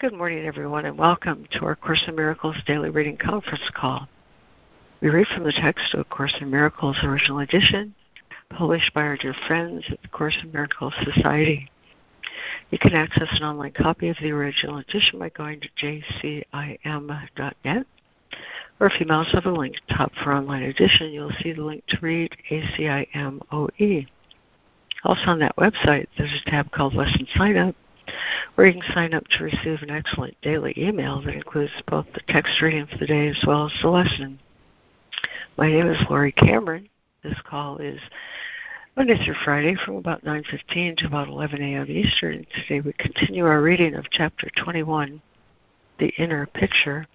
Good morning, everyone, and welcome to our Course in Miracles Daily Reading Conference Call. We read from the text of A Course in Miracles Original Edition, published by our dear friends at the Course in Miracles Society. You can access an online copy of the original edition by going to jcim.net, or if you mouse over the link to the top for online edition, you'll see the link to read A-C-I-M-O-E. Also on that website, there's a tab called Lesson Sign Up, where you can sign up to receive an excellent daily email that includes both the text reading for the day as well as the lesson. My name is Laurie Cameron. This call is Monday through Friday from about 9:15 to about 11 a.m. Eastern. Today we continue our reading of Chapter 21, The Inner Picture,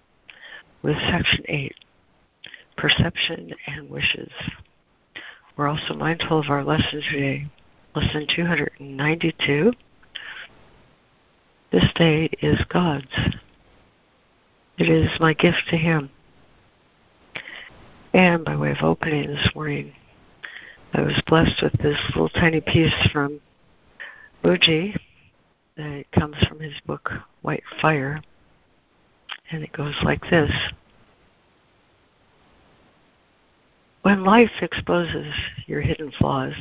with Section 8, Perception and Wishes. We're also mindful of our lesson today, Lesson 292, This day is God's. It is my gift to Him. And by way of opening this morning, I was blessed with this little tiny piece from Muji. It comes from his book, White Fire. And it goes like this. When life exposes your hidden flaws,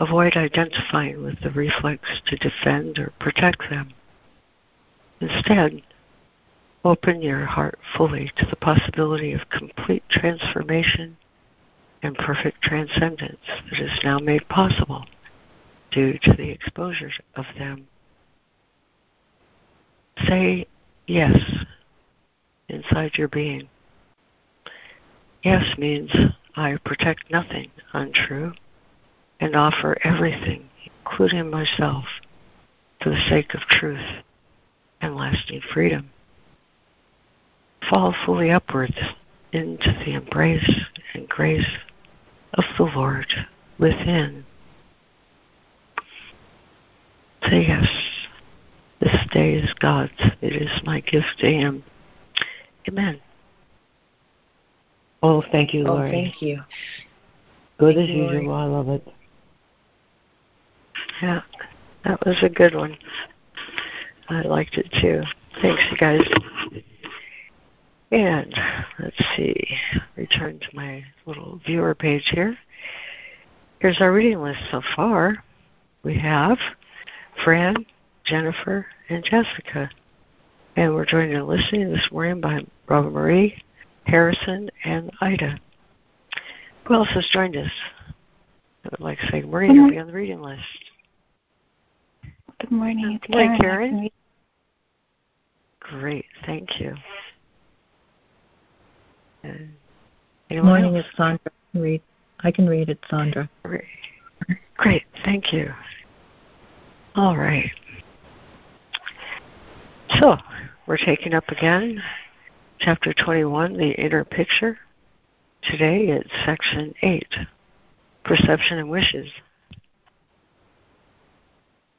avoid identifying with the reflex to defend or protect them. Instead, open your heart fully to the possibility of complete transformation and perfect transcendence that is now made possible due to the exposure of them. Say yes inside your being. Yes means I protect nothing untrue and offer everything, including myself, for the sake of truth and lasting freedom. Fall fully upwards into the embrace and grace of the Lord within. Say yes, this day is God's. It is my gift to Him. Amen. Oh, thank you, Lord. Oh, thank you. Good as usual. I love it. Yeah, that was a good one. I liked it too. Thanks, you guys. And let's see, return to my little viewer page here. Here's our reading list so far. We have Fran, Jennifer, and Jessica. And we're joined in listening this morning by Robin Marie, Harrison, and Ida. Who else has joined us? I would like to say good morning. You'll be on the reading list. Good morning, Karen. Hi, Karen. Great, thank you. Good morning, it's Sandra. I can read it, Sandra. Great, thank you. All right. So, we're taking up again Chapter 21, The Inner Picture. Today it's Section 8, Perception and Wishes.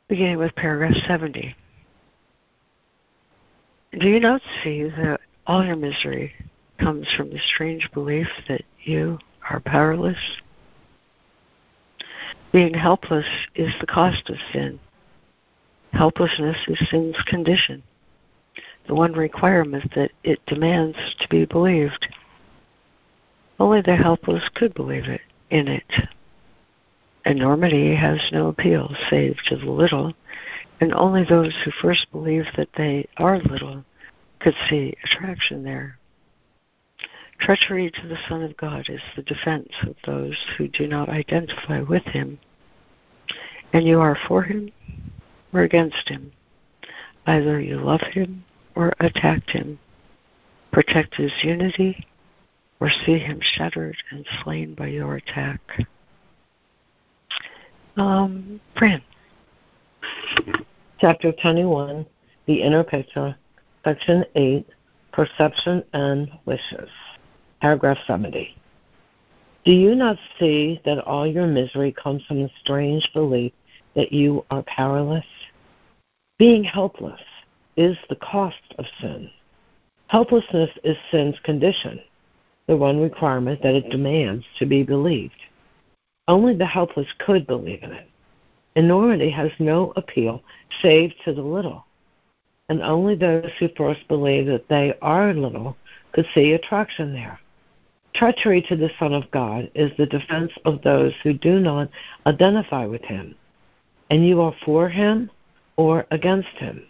Beginning with paragraph 70. Do you not see that all your misery comes from the strange belief that you are powerless? Being helpless is the cost of sin. Helplessness is sin's condition, the one requirement that it demands to be believed. Only the helpless could believe it in it. Enormity has no appeal save to the little, and only those who first believe that they are little could see attraction there. Treachery to the Son of God is the defense of those who do not identify with Him. And you are for Him or against Him. Either you love Him or attack Him, protect His unity, or see Him shattered and slain by your attack. Fran. Chapter 21, The Inner Picture, Section 8, Perception and Wishes, Paragraph 70. Do you not see that all your misery comes from the strange belief that you are powerless? Being helpless is the cost of sin. Helplessness is sin's condition, the one requirement that it demands to be believed. Only the helpless could believe in it. Enormity has no appeal save to the little, and only those who first believe that they are little could see attraction there. Treachery to the Son of God is the defense of those who do not identify with Him. And you are for Him or against Him.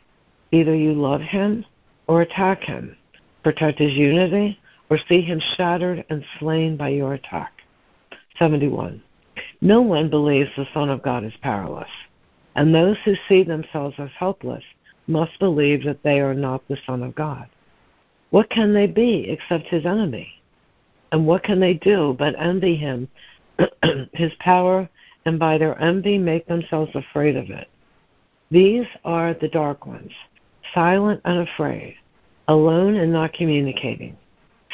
Either you love Him or attack Him, protect His unity, or see Him shattered and slain by your attack. 71. No one believes the Son of God is powerless, and those who see themselves as helpless must believe that they are not the Son of God. What can they be except His enemy? And what can they do but envy Him, His power, and by their envy make themselves afraid of it? These are the dark ones, silent and afraid, alone and not communicating.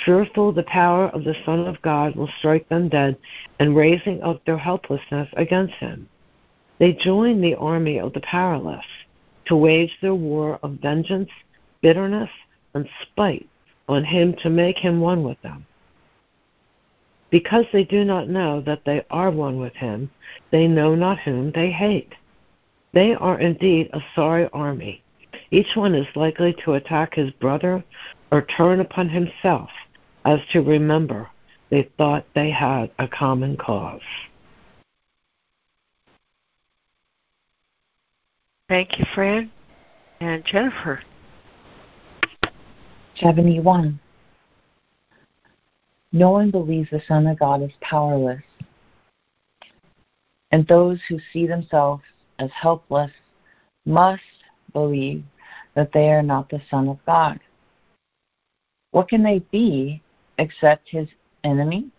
Fearful the power of the Son of God will strike them dead and raising up their helplessness against Him. They join the army of the powerless to wage their war of vengeance, bitterness, and spite on Him to make Him one with them. Because they do not know that they are one with Him, they know not whom they hate. They are indeed a sorry army. Each one is likely to attack his brother or turn upon himself as to remember they thought they had a common cause. Thank you, Fran. And Jennifer. 71. No one believes the Son of God is powerless, and those who see themselves as helpless must believe that they are not the Son of God. What can they be except His enemy?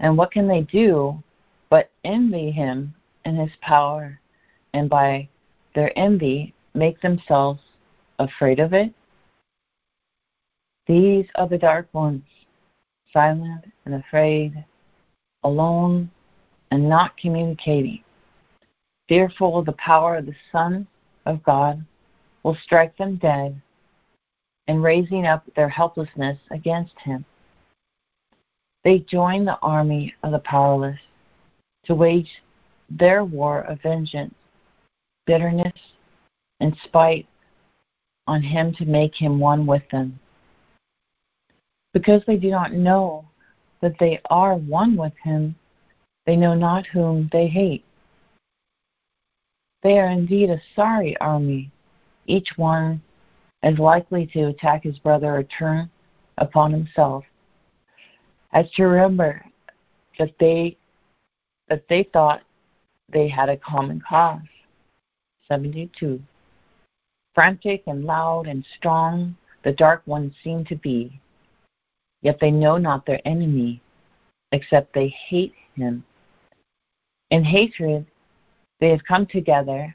And what can they do but envy Him and His power, and by their envy make themselves afraid of it? These are the dark ones, silent and afraid, alone and not communicating. Fearful of the power of the Son of God will strike them dead and raising up their helplessness against Him. They join the army of the powerless to wage their war of vengeance, bitterness, and spite on Him to make Him one with them. Because they do not know that they are one with Him, they know not whom they hate. They are indeed a sorry army. Each one is likely to attack his brother or turn upon himself, as to remember that they thought they had a common cause. 72. Frantic and loud and strong the dark ones seem to be, yet they know not their enemy, except they hate him. In hatred they have come together,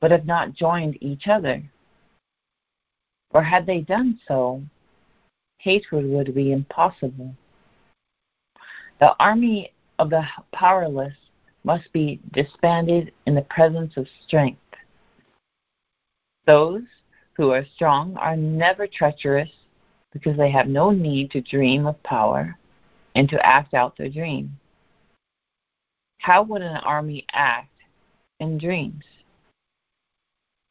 but have not joined each other. For had they done so, hatred would be impossible. The army of the powerless must be disbanded in the presence of strength. Those who are strong are never treacherous, because they have no need to dream of power and to act out their dream. How would an army act in dreams?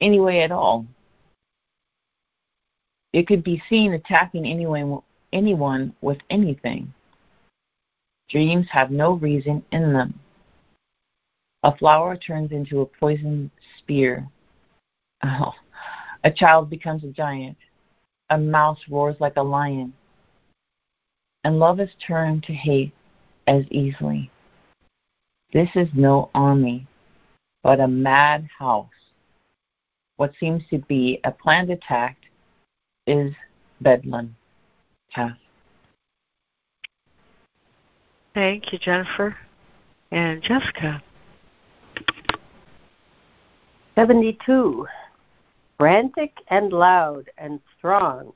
Any way at all. It could be seen attacking anyone with anything. Dreams have no reason in them. A flower turns into a poisoned spear. A child becomes a giant. A mouse roars like a lion. And love is turned to hate as easily. This is no army, but a mad house. What seems to be a planned attack is bedlam. Pass. Thank you, Jennifer. And Jessica. 72. Frantic and loud and strong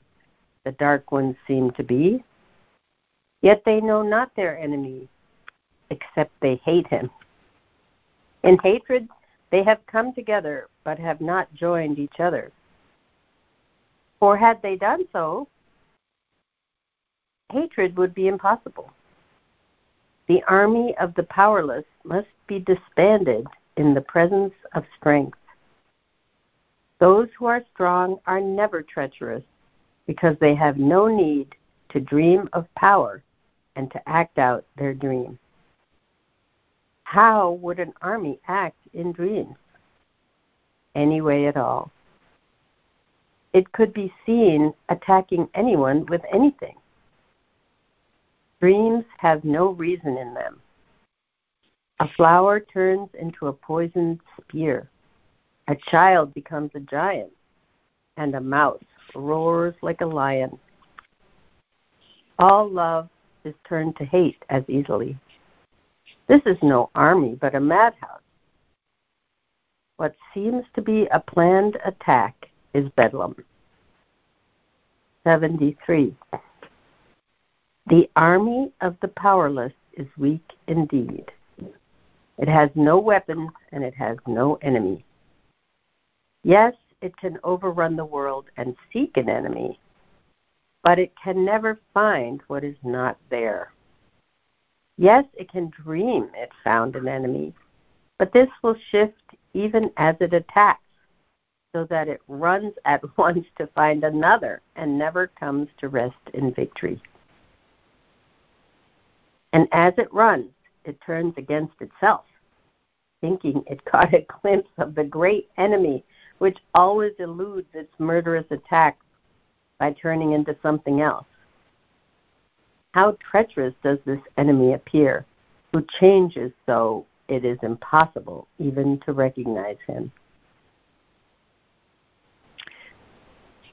the dark ones seem to be, yet they know not their enemy, except they hate him. In hatred they have come together, but have not joined each other. For had they done so, hatred would be impossible. The army of the powerless must be disbanded in the presence of strength. Those who are strong are never treacherous because they have no need to dream of power and to act out their dreams. How would an army act in dreams? Any way at all. It could be seen attacking anyone with anything. Dreams have no reason in them. A flower turns into a poisoned spear. A child becomes a giant, and a mouse roars like a lion. All love is turned to hate as easily. This is no army, but a madhouse. What seems to be a planned attack is bedlam. 73. The army of the powerless is weak indeed. It has no weapons and it has no enemy. Yes, it can overrun the world and seek an enemy, but it can never find what is not there. Yes, it can dream it found an enemy, but this will shift even as it attacks, so that it runs at once to find another and never comes to rest in victory. And as it runs, it turns against itself, thinking it caught a glimpse of the great enemy, which always eludes its murderous attack by turning into something else. How treacherous does this enemy appear, who changes so it is impossible even to recognize him.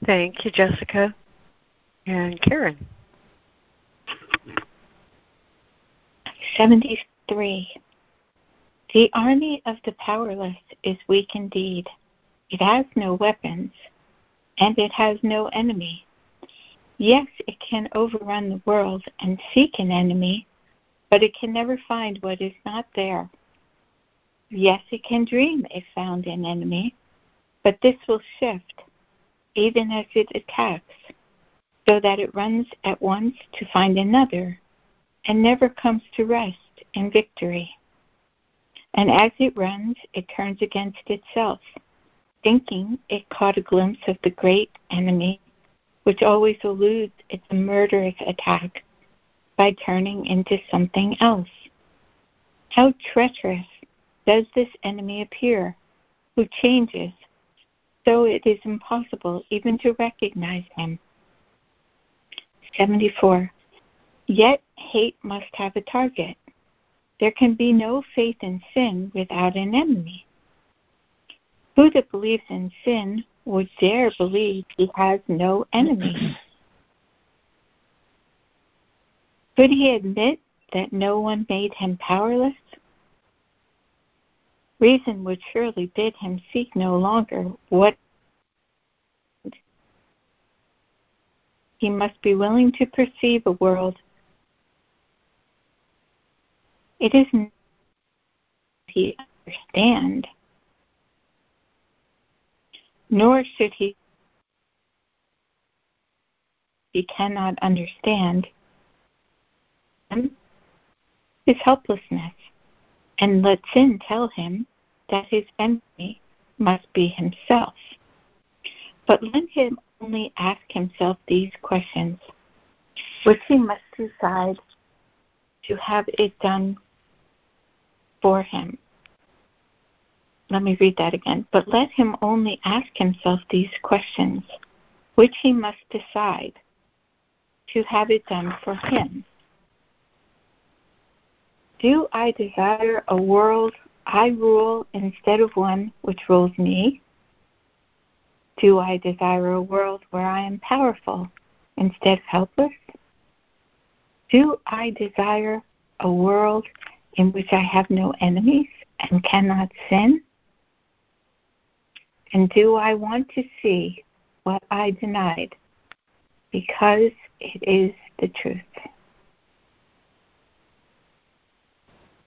Thank you, Jessica and Karen. 73. The army of the powerless is weak indeed. It has no weapons, and it has no enemy. Yes, it can overrun the world and seek an enemy, but it can never find what is not there. Yes, it can dream if found an enemy, but this will shift, even as it attacks, so that it runs at once to find another, and never comes to rest in victory. And as it runs, it turns against itself, thinking it caught a glimpse of the great enemy, which always eludes its murderous attack by turning into something else. How treacherous does this enemy appear, who changes, so it is impossible even to recognize him. 74. Yet hate must have a target. There can be no faith in sin without an enemy. Who that believes in sin would dare believe he has no enemy? Could he admit that no one made him powerless? Reason would surely bid him seek no longer what he must be willing to perceive a world. It isn't he understand, nor should he cannot understand his helplessness, and let sin tell him that his enemy must be himself. But let him only ask himself these questions, which he must decide to have it done for him. Let me read that again. But let him only ask himself these questions, which he must decide to have it done for him. Do I desire a world I rule instead of one which rules me? Do I desire a world where I am powerful instead of helpless? Do I desire a world in which I have no enemies and cannot sin? And do I want to see what I denied, because it is the truth?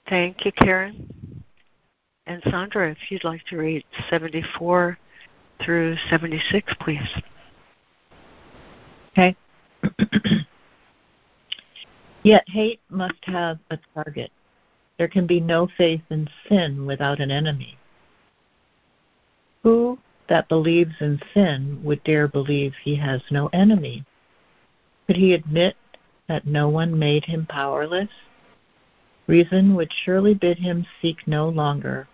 Thank you, Karen. And Sandra, if you'd like to read 74 through 76, please. Okay. Yet hate must have a target. There can be no faith in sin without an enemy. Who that believes in sin would dare believe he has no enemy? Could he admit that no one made him powerless? Reason would surely bid him seek no longer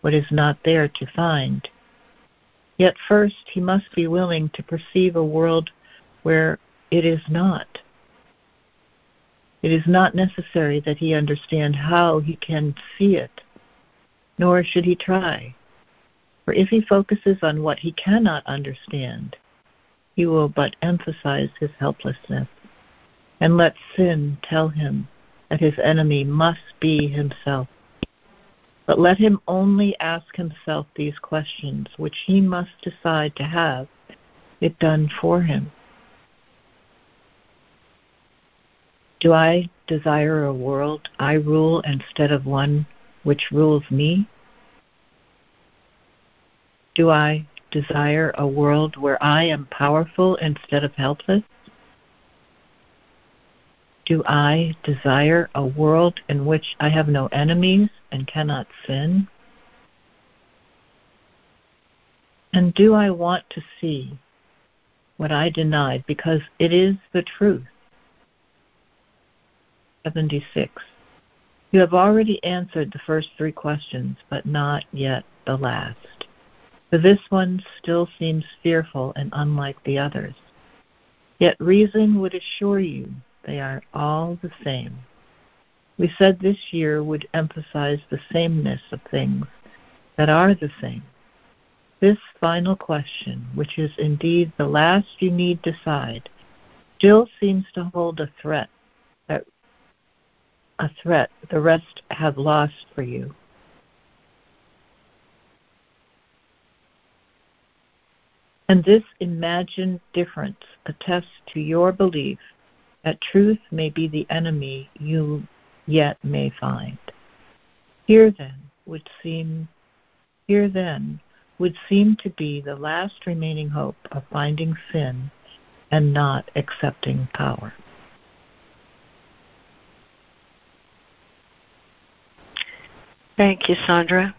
what is not there to find. Yet first he must be willing to perceive a world where it is not. It is not necessary that he understand how he can see it, nor should he try. For if he focuses on what he cannot understand, he will but emphasize his helplessness and let sin tell him that his enemy must be himself. But let him only ask himself these questions, which he must decide to have it done for him. Do I desire a world I rule instead of one which rules me? Do I desire a world where I am powerful instead of helpless? Do I desire a world in which I have no enemies and cannot sin? And do I want to see what I denied because it is the truth? 76. You have already answered the first three questions, but not yet the last. For this one still seems fearful and unlike the others. Yet reason would assure you they are all the same. We said this year would emphasize the sameness of things that are the same. This final question, which is indeed the last you need decide, still seems to hold a threat the rest have lost for you. And this imagined difference attests to your belief that truth may be the enemy you yet may find. Here then would seem to be the last remaining hope of finding sin and not accepting power. Thank you, Sandra.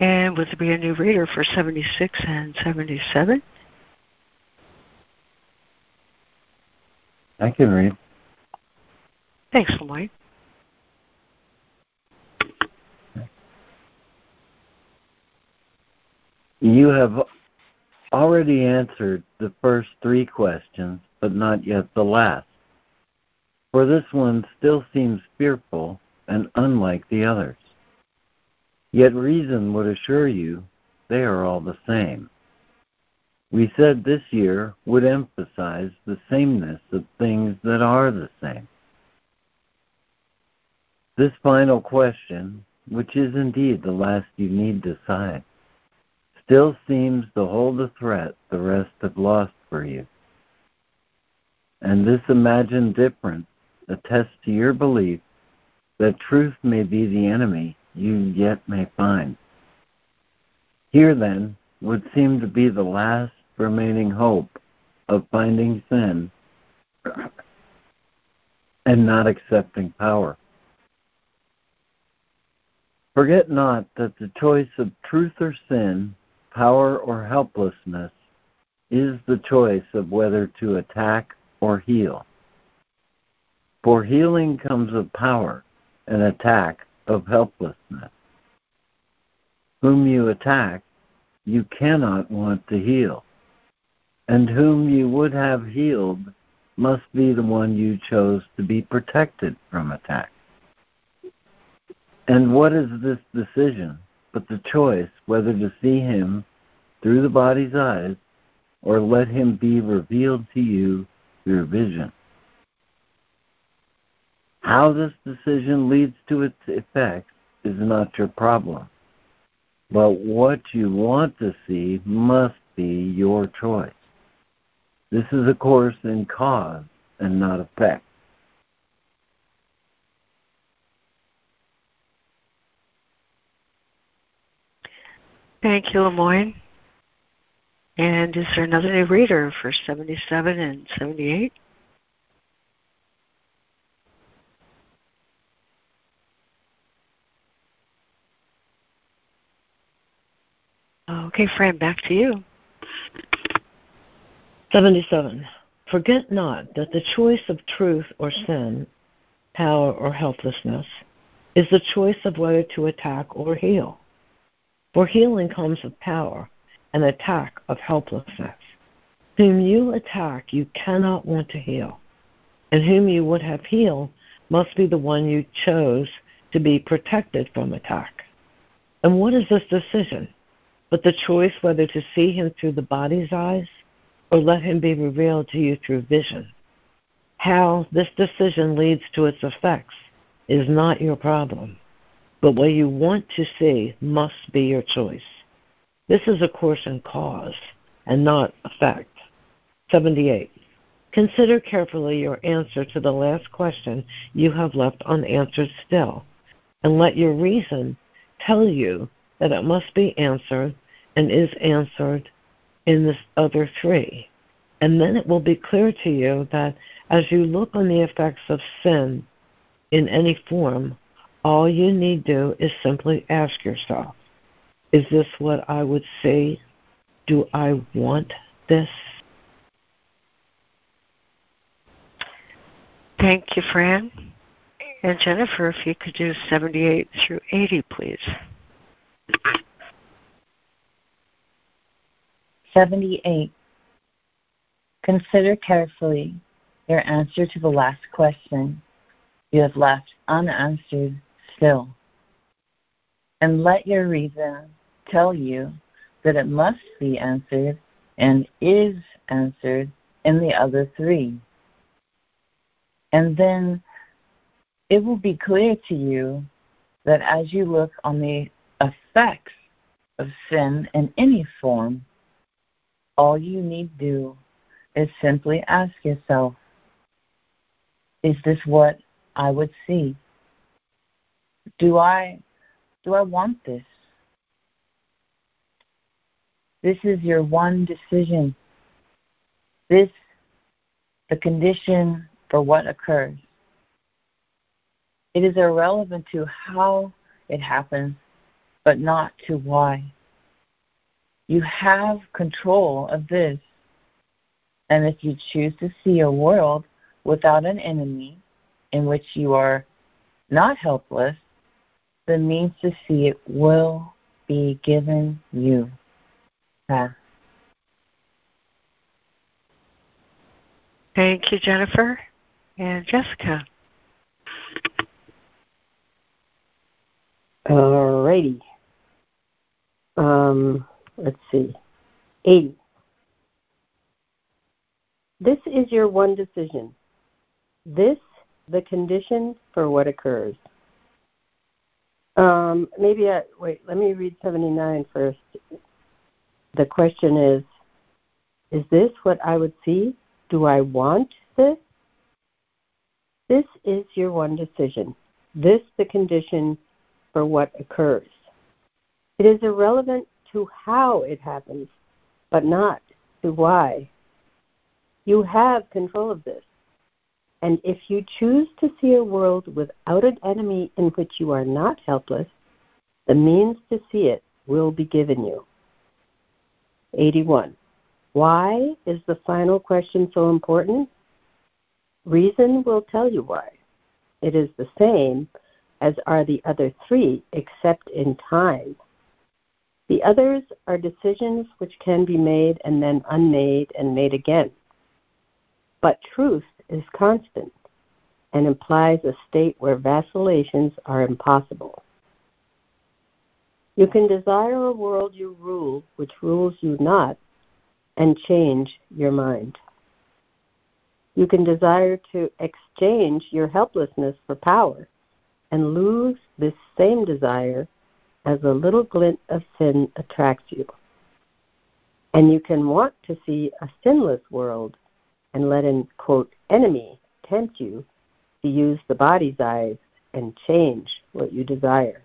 And will there be a new reader for 76 and 77? I can read. Thanks, Lloyd. You have already answered the first three questions, but not yet the last. For this one still seems fearful and unlike the others. Yet reason would assure you they are all the same. We said this year would emphasize the sameness of things that are the same. This final question, which is indeed the last you need decide, still seems to hold a threat the rest have lost for you. And this imagined difference attests to your belief that truth may be the enemy you yet may find. Here then would seem to be the last remaining hope of finding sin and not accepting power. Forget not that the choice of truth or sin, power or helplessness, is the choice of whether to attack or heal. For healing comes of power, an attack of helplessness. Whom you attack, you cannot want to heal, and whom you would have healed must be the one you chose to be protected from attack. And what is this decision but the choice whether to see him through the body's eyes or let him be revealed to you through vision? How this decision leads to its effects is not your problem. But what you want to see must be your choice. This is a course in cause and not effect. Thank you, Lemoyne. And is there another new reader for 77 and 78? Okay, Fran, back to you. 77. Forget not that the choice of truth or sin, power or helplessness, is the choice of whether to attack or heal. For healing comes of power, and attack of helplessness. Whom you attack, you cannot want to heal, and whom you would have healed must be the one you chose to be protected from attack. And what is this decision but the choice whether to see him through the body's eyes or let him be revealed to you through vision? How this decision leads to its effects is not your problem, but what you want to see must be your choice. This is a course in cause and not effect. 78. Consider carefully your answer to the last question you have left unanswered still, and let your reason tell you that it must be answered and is answered in this other three. And then it will be clear to you that as you look on the effects of sin in any form, all you need do is simply ask yourself, is this what I would see? Do I want this? Thank you, Fran. And Jennifer, if you could do 78 through 80, please. 78. Consider carefully your answer to the last question you have left unanswered still, and let your reason tell you that it must be answered and is answered in the other three. And then it will be clear to you that as you look on the effects of sin in any form, all you need do is simply ask yourself, is this what I would see? Do I want this? This is your one decision. This, the condition for what occurs. It is irrelevant to how it happens, but not to why. You have control of this. And if you choose to see a world without an enemy in which you are not helpless, the means to see it will be given you. Thank you, Jennifer. And Jessica. Alrighty. Let's see. 80. This is your one decision. This, the condition for what occurs. Let me read 79 first. The question is this what I would see? Do I want this? This is your one decision. This, the condition for what occurs. It is irrelevant to how it happens, but not to why. You have control of this. And if you choose to see a world without an enemy in which you are not helpless, the means to see it will be given you. 81. Why is the final question so important? Reason will tell you why. It is the same as are the other three, except in time. The others are decisions which can be made and then unmade and made again. But truth is constant and implies a state where vacillations are impossible. You can desire a world you rule, which rules you not, and change your mind. You can desire to exchange your helplessness for power and lose this same desire as a little glint of sin attracts you. And you can want to see a sinless world and let an, quote, enemy tempt you to use the body's eyes and change what you desire.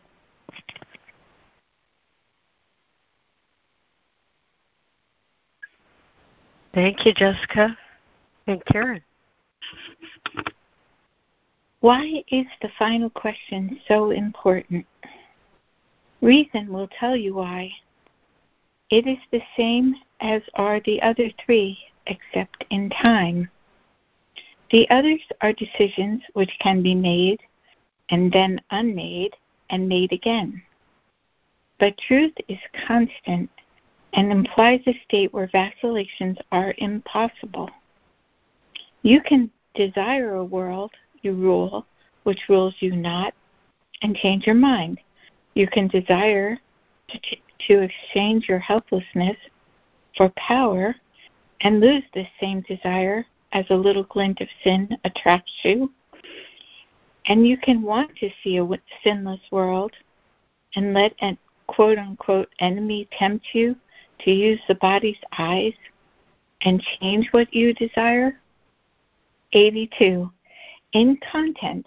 Thank you, Jessica. And Karen. Why is the final question so important? Reason will tell you why. It is the same as are the other three, except in time. The others are decisions which can be made and then unmade and made again. But truth is constant and implies a state where vacillations are impossible. You can desire a world you rule, which rules you not, and change your mind. You can desire to exchange your helplessness for power and lose this same desire as a little glint of sin attracts you. And you can want to see a sinless world and let a quote-unquote enemy tempt you to use the body's eyes and change what you desire. 82. In content,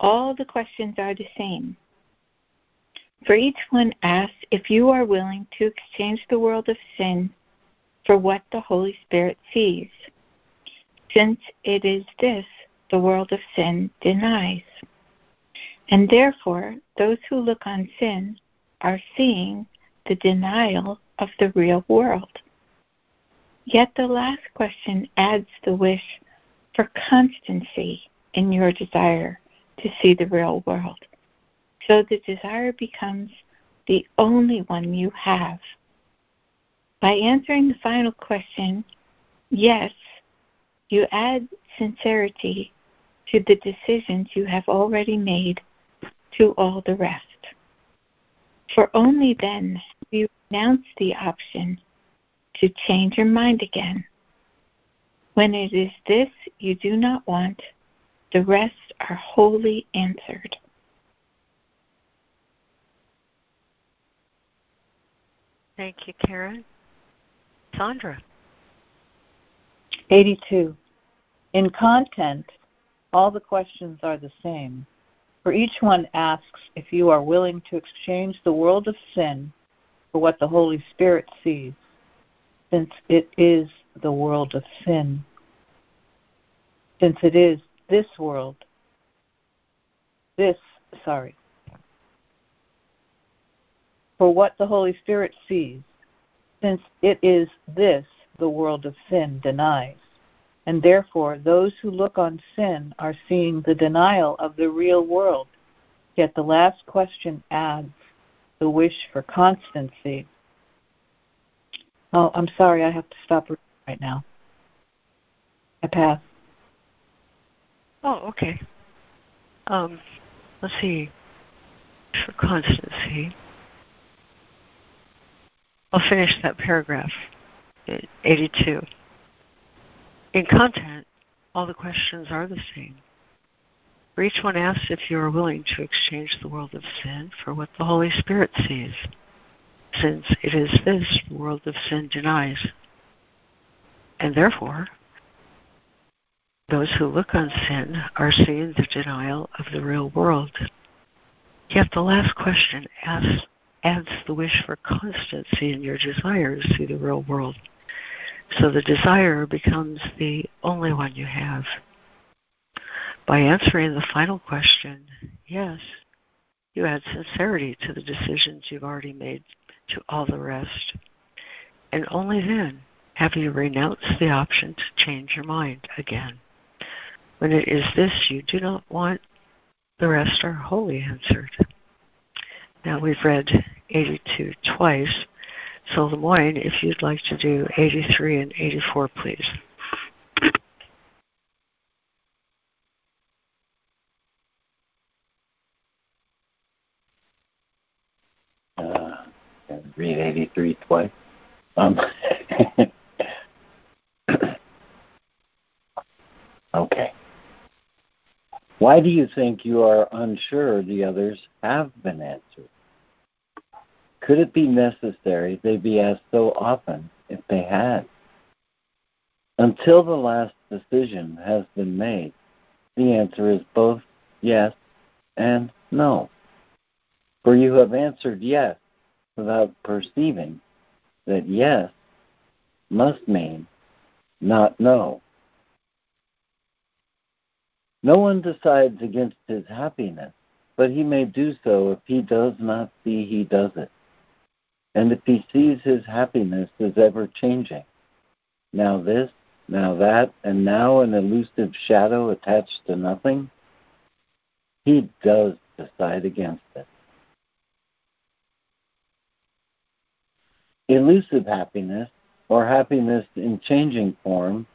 all the questions are the same. For each one asks if you are willing to exchange the world of sin for what the Holy Spirit sees, since it is this the world of sin denies. And therefore, those who look on sin are seeing the denial of the real world. Yet the last question adds the wish for constancy in your desire to see the real world. So the desire becomes the only one you have. By answering the final question, yes, you add sincerity to the decisions you have already made to all the rest. For only then do you renounce the option to change your mind again. When it is this you do not want, the rest are wholly answered. Thank you, Karen. Sandra. 82. In content, all the questions are the same. For each one asks if you are willing to exchange the world of sin for what the Holy Spirit sees, since it is the world of sin. Since it is this world, for what the Holy Spirit sees, since it is this the world of sin denies. And therefore, those who look on sin are seeing the denial of the real world. Yet the last question adds the wish for constancy. Oh, I'm sorry, I have to stop right now. I pass. Oh, okay. Let's see. For constancy. I'll finish that paragraph, 82. In content, all the questions are the same. For each one asks if you are willing to exchange the world of sin for what the Holy Spirit sees, since it is this the world of sin denies. And therefore, those who look on sin are seeing the denial of the real world. Yet the last question adds the wish for constancy in your desire to see the real world. So the desire becomes the only one you have. By answering the final question, yes, you add sincerity to the decisions you've already made to all the rest. And only then have you renounced the option to change your mind again. When it is this you do not want, the rest are wholly answered. Now we've read 82 twice. So, Lemoyne, if you'd like to do 83 and 84, please. Read 83 twice. Okay. Why do you think you are unsure the others have been answered? Could it be necessary they be asked so often if they had? Until the last decision has been made, the answer is both yes and no. For you have answered yes without perceiving that yes must mean not no. No one decides against his happiness, but he may do so if he does not see he does it. and if he sees his happiness as ever-changing, now this, now that, and now an elusive shadow attached to nothing, he does decide against it. Elusive happiness, or happiness in changing form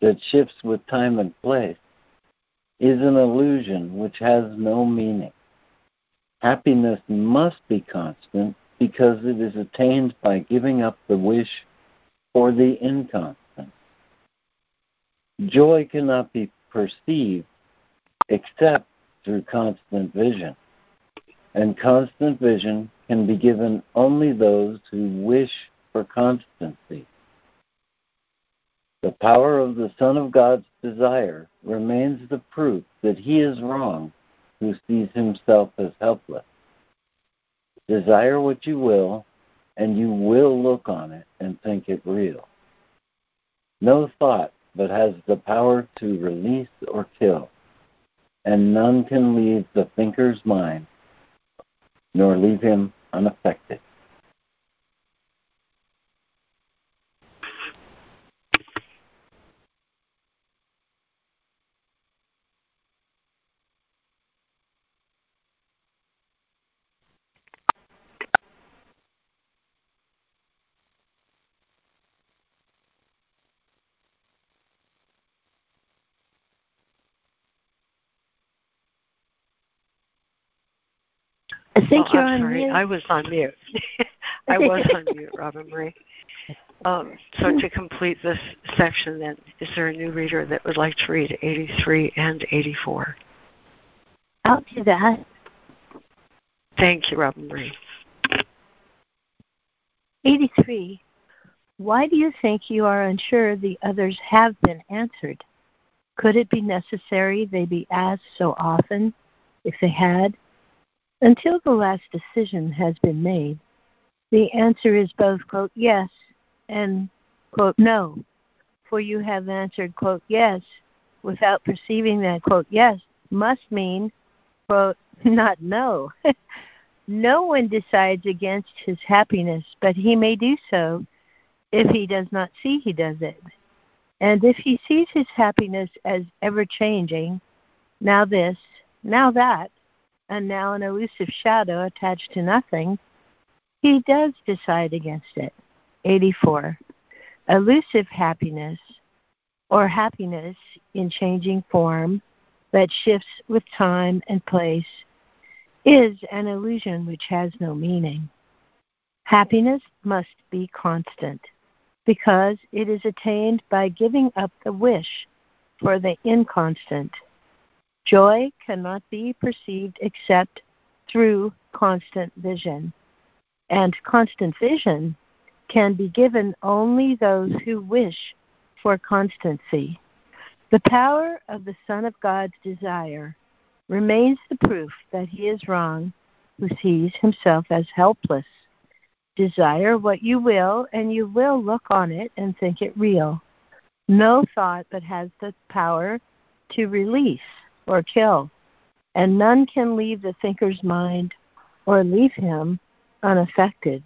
that shifts with time and place, is an illusion which has no meaning. Happiness must be constant because it is attained by giving up the wish for the inconstant. Joy cannot be perceived except through constant vision, and constant vision can be given only those who wish for constancy. The power of the Son of God's desire remains the proof that he is wrong who sees himself as helpless. Desire what you will, and you will look on it and think it real. No thought but has the power to release or kill, and none can leave the thinker's mind, nor leave him unaffected. I think you're on mute. I was on mute. I was on mute, Robin Marie. So to complete this section, then, is there a new reader that would like to read 83 and 84? I'll do that. Thank you, Robin Marie. 83. Why do you think you are unsure the others have been answered? Could it be necessary they be asked so often if they had? Until the last decision has been made, the answer is both, quote, yes, and, quote, no, for you have answered, quote, yes, without perceiving that, quote, yes, must mean, quote, not no. No one decides against his happiness, but he may do so if he does not see he does it. And if he sees his happiness as ever-changing, now this, now that, and now an elusive shadow attached to nothing, he does decide against it. 84. Elusive happiness, or happiness in changing form that shifts with time and place, is an illusion which has no meaning. Happiness must be constant, because it is attained by giving up the wish for the inconstant. Joy cannot be perceived except through constant vision, and constant vision can be given only those who wish for constancy. The power of the Son of God's desire remains the proof that he is wrong who sees himself as helpless. Desire what you will, and you will look on it and think it real. No thought but has the power to release or kill, and none can leave the thinker's mind or leave him unaffected.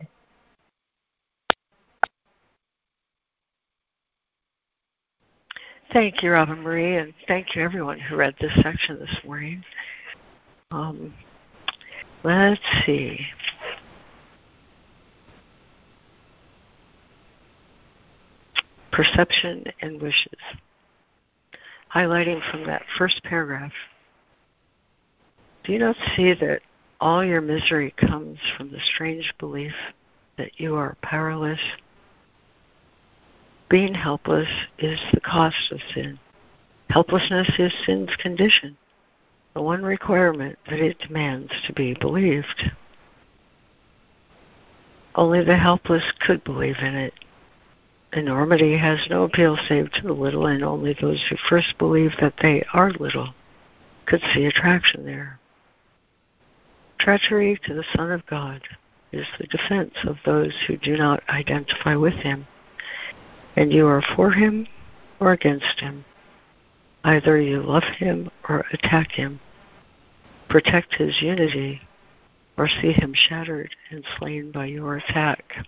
Thank you, Robin Marie, and thank you everyone who read this section this morning. Let's see. Perception and wishes. Highlighting from that first paragraph, do you not see that all your misery comes from the strange belief that you are powerless? Being helpless is the cost of sin. Helplessness is sin's condition, the one requirement that it demands to be believed. Only the helpless could believe in it. Enormity has no appeal save to the little, and only those who first believe that they are little could see attraction there. Treachery to the Son of God is the defense of those who do not identify with him, and you are for him or against him. Either you love him or attack him, protect his unity, or see him shattered and slain by your attack.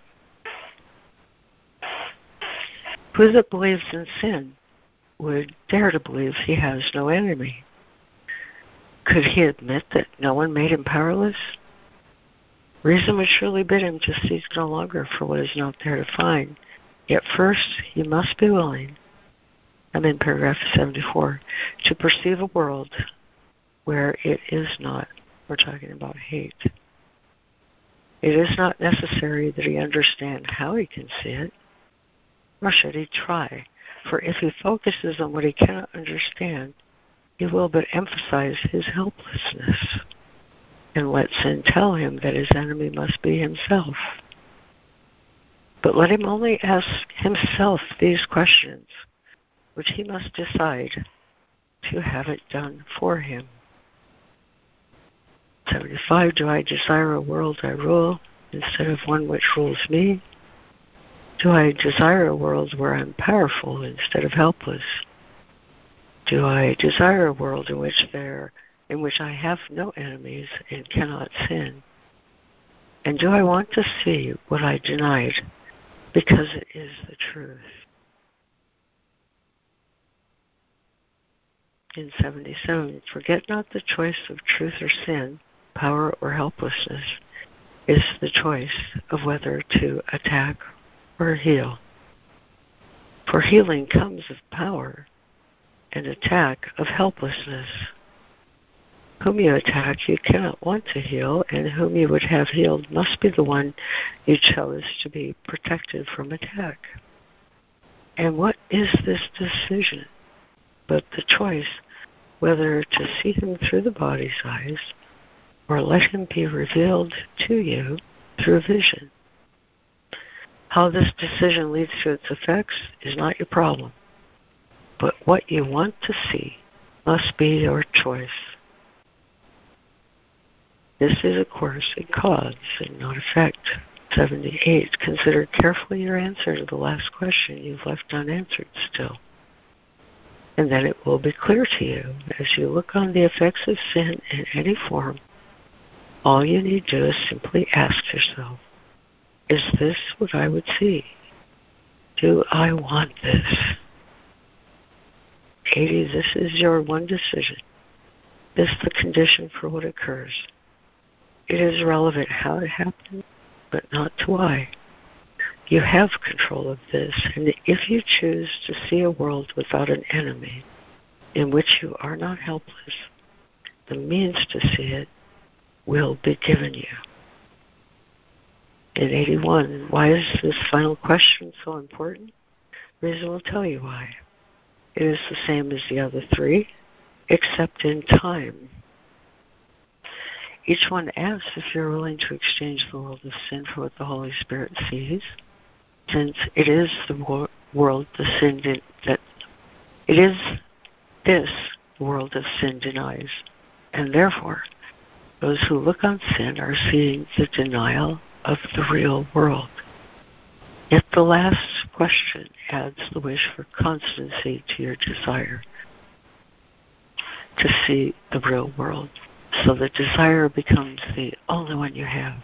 Who that believes in sin would dare to believe he has no enemy? Could he admit that no one made him powerless? Reason would surely bid him to seek no longer for what is not there to find. Yet first, he must be willing, I'm in paragraph 74, to perceive a world where it is not. We're talking about hate. It is not necessary that he understand how he can see it, nor should he try. For if he focuses on what he cannot understand, he will but emphasize his helplessness and let sin tell him that his enemy must be himself. But let him only ask himself these questions, which he must decide to have it done for him. 75. Do I desire a world I rule instead of one which rules me? Do I desire a world where I'm powerful instead of helpless? Do I desire a world in which I have no enemies and cannot sin? And do I want to see what I denied, because it is the truth? In 77, forget not the choice of truth or sin, power or helplessness, is the choice of whether to attack or heal. For healing comes of power, and attack of helplessness. Whom you attack you cannot want to heal, and whom you would have healed must be the one you chose to be protected from attack. And what is this decision but the choice whether to see him through the body's eyes or let him be revealed to you through vision? How this decision leads to its effects is not your problem, but what you want to see must be your choice. This is a course in cause and not effect. 78. Consider carefully your answer to the last question you've left unanswered still, and then it will be clear to you as you look on the effects of sin in any form. All you need to do is simply ask yourself, is this what I would see? Do I want this? 80. This is your one decision. This is the condition for what occurs. It is relevant how it happened, but not to why. You have control of this, and if you choose to see a world without an enemy, in which you are not helpless, the means to see it will be given you. In 81, why is this final question so important? Reason will tell you why. It is the same as the other three, except in time. Each one asks if you're willing to exchange the world of sin for what the Holy Spirit sees, since it is the world of sin denies, and therefore those who look on sin are seeing the denial of the real world. Yet the last question adds the wish for constancy to your desire to see the real world. So the desire becomes the only one you have.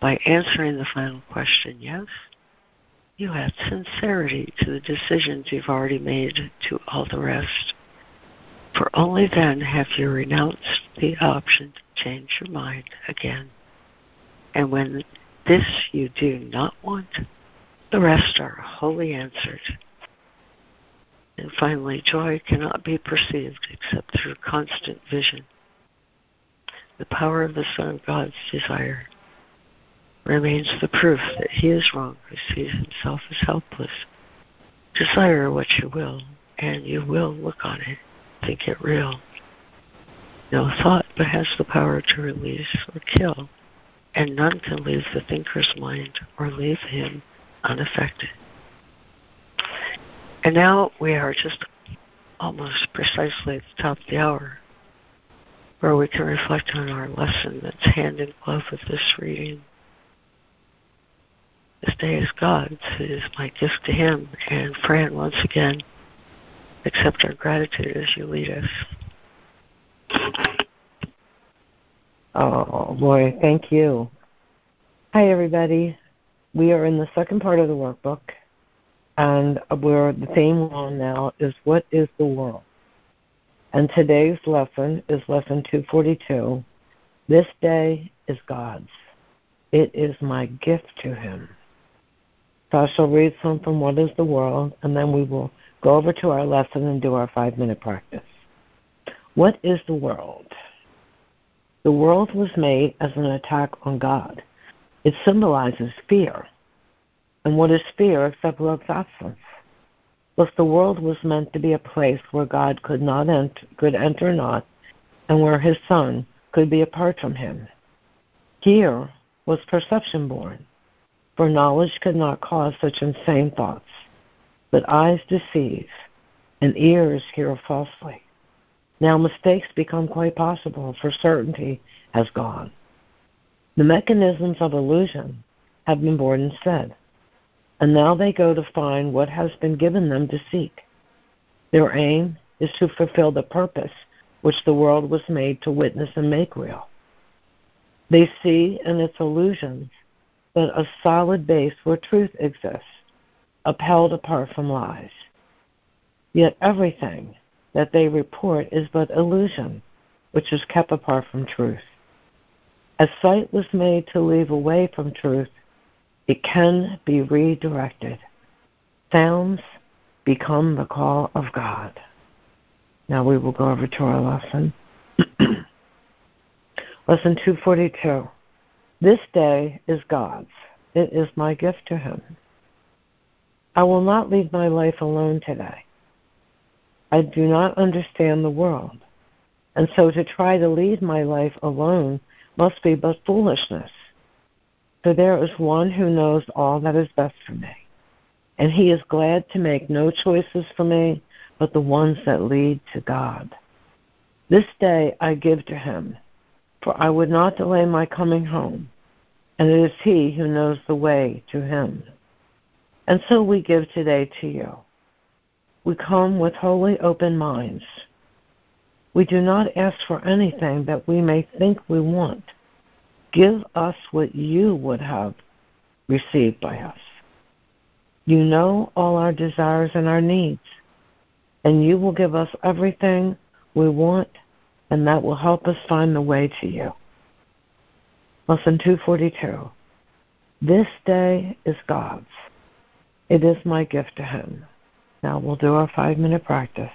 By answering the final question, yes, you add sincerity to the decisions you've already made to all the rest. For only then have you renounced the option to change your mind again. And when this you do not want, the rest are wholly answered. And finally, joy cannot be perceived except through constant vision. The power of the Son of God's desire remains the proof that he is wrong who sees himself as helpless. Desire what you will, and you will look on it, think it real. No thought but has the power to release or kill, and none can leave the thinker's mind or leave him unaffected. And now we are just almost precisely at the top of the hour, where we can reflect on our lesson that's hand in glove with this reading. This day is God's. It is my gift to him. And Fran, once again, accept our gratitude as you lead us. Oh, Laurie, thank you. Hi, everybody. We are in the second part of the workbook, and the theme on now is What is the World? And today's lesson is Lesson 242. This day is God's. It is my gift to Him. So I shall read some from What is the World, and then we will go over to our lesson and do our 5-minute practice. What is the world? The world was made as an attack on God. It symbolizes fear. And what is fear except love's absence? Thus, the world was meant to be a place where God could enter not, and where His Son could be apart from Him. Here was perception born, for knowledge could not cause such insane thoughts. But eyes deceive, and ears hear falsely. Now mistakes become quite possible, for certainty has gone. The mechanisms of illusion have been born instead, and now they go to find what has been given them to seek. Their aim is to fulfill the purpose which the world was made to witness and make real. They see in its illusions but a solid base where truth exists, upheld apart from lies. Yet everything that they report is but illusion, which is kept apart from truth. As sight was made to leave away from truth, it can be redirected. Sounds become the call of God. Now we will go over to our lesson. Lesson 242. This day is God's. It is my gift to Him. I will not leave my life alone today. I do not understand the world, and so to try to lead my life alone must be but foolishness. For there is one who knows all that is best for me, and He is glad to make no choices for me but the ones that lead to God. This day I give to Him, for I would not delay my coming home, and it is He who knows the way to Him. And so we give today to you. We come with wholly open minds. We do not ask for anything that we may think we want. Give us what you would have received by us. You know all our desires and our needs, and you will give us everything we want, and that will help us find the way to you. Lesson 242. This day is God's. It is my gift to Him. Now we'll do our 5-minute practice.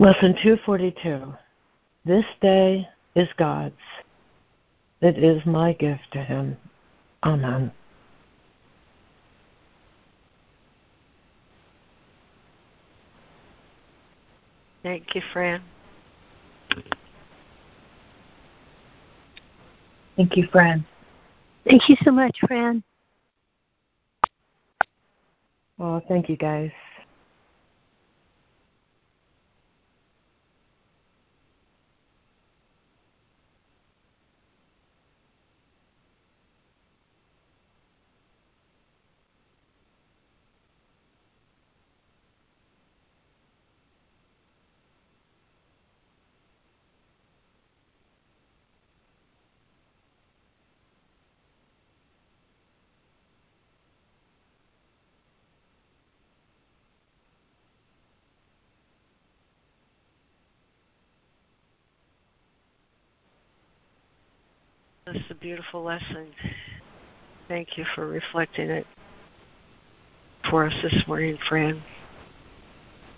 Lesson 242. This day is God's. It is my gift to Him. Amen. Thank you, Fran. Thank you, Fran. Thank you so much, Fran. Oh, thank you, guys. This is a beautiful lesson. Thank you for reflecting it for us this morning, Fran.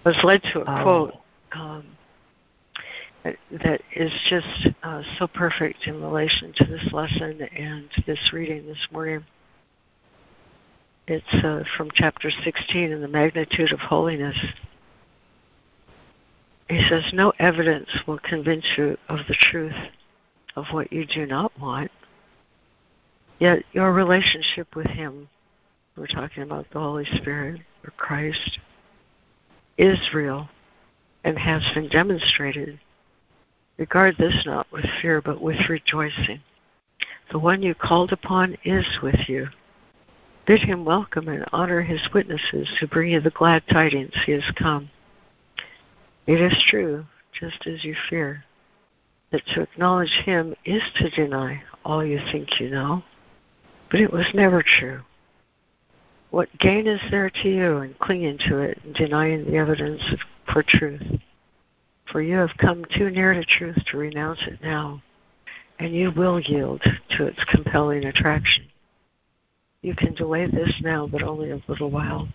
I was led to a quote that is just so perfect in relation to this lesson and this reading this morning. It's from chapter 16 in The Magnitude of Holiness. He says, "No evidence will convince you of the truth of what you do not want, yet your relationship with Him," we're talking about the Holy Spirit or Christ, "is real and has been demonstrated. Regard this not with fear, but with rejoicing. The one you called upon is with you. Bid Him welcome and honor His witnesses who bring you the glad tidings He has come. It is true, just as you fear, that to acknowledge Him is to deny all you think you know, but it was never true. What gain is there to you in clinging to it and denying the evidence for truth? For you have come too near to truth to renounce it now, and you will yield to its compelling attraction. You can delay this now, but only a little while.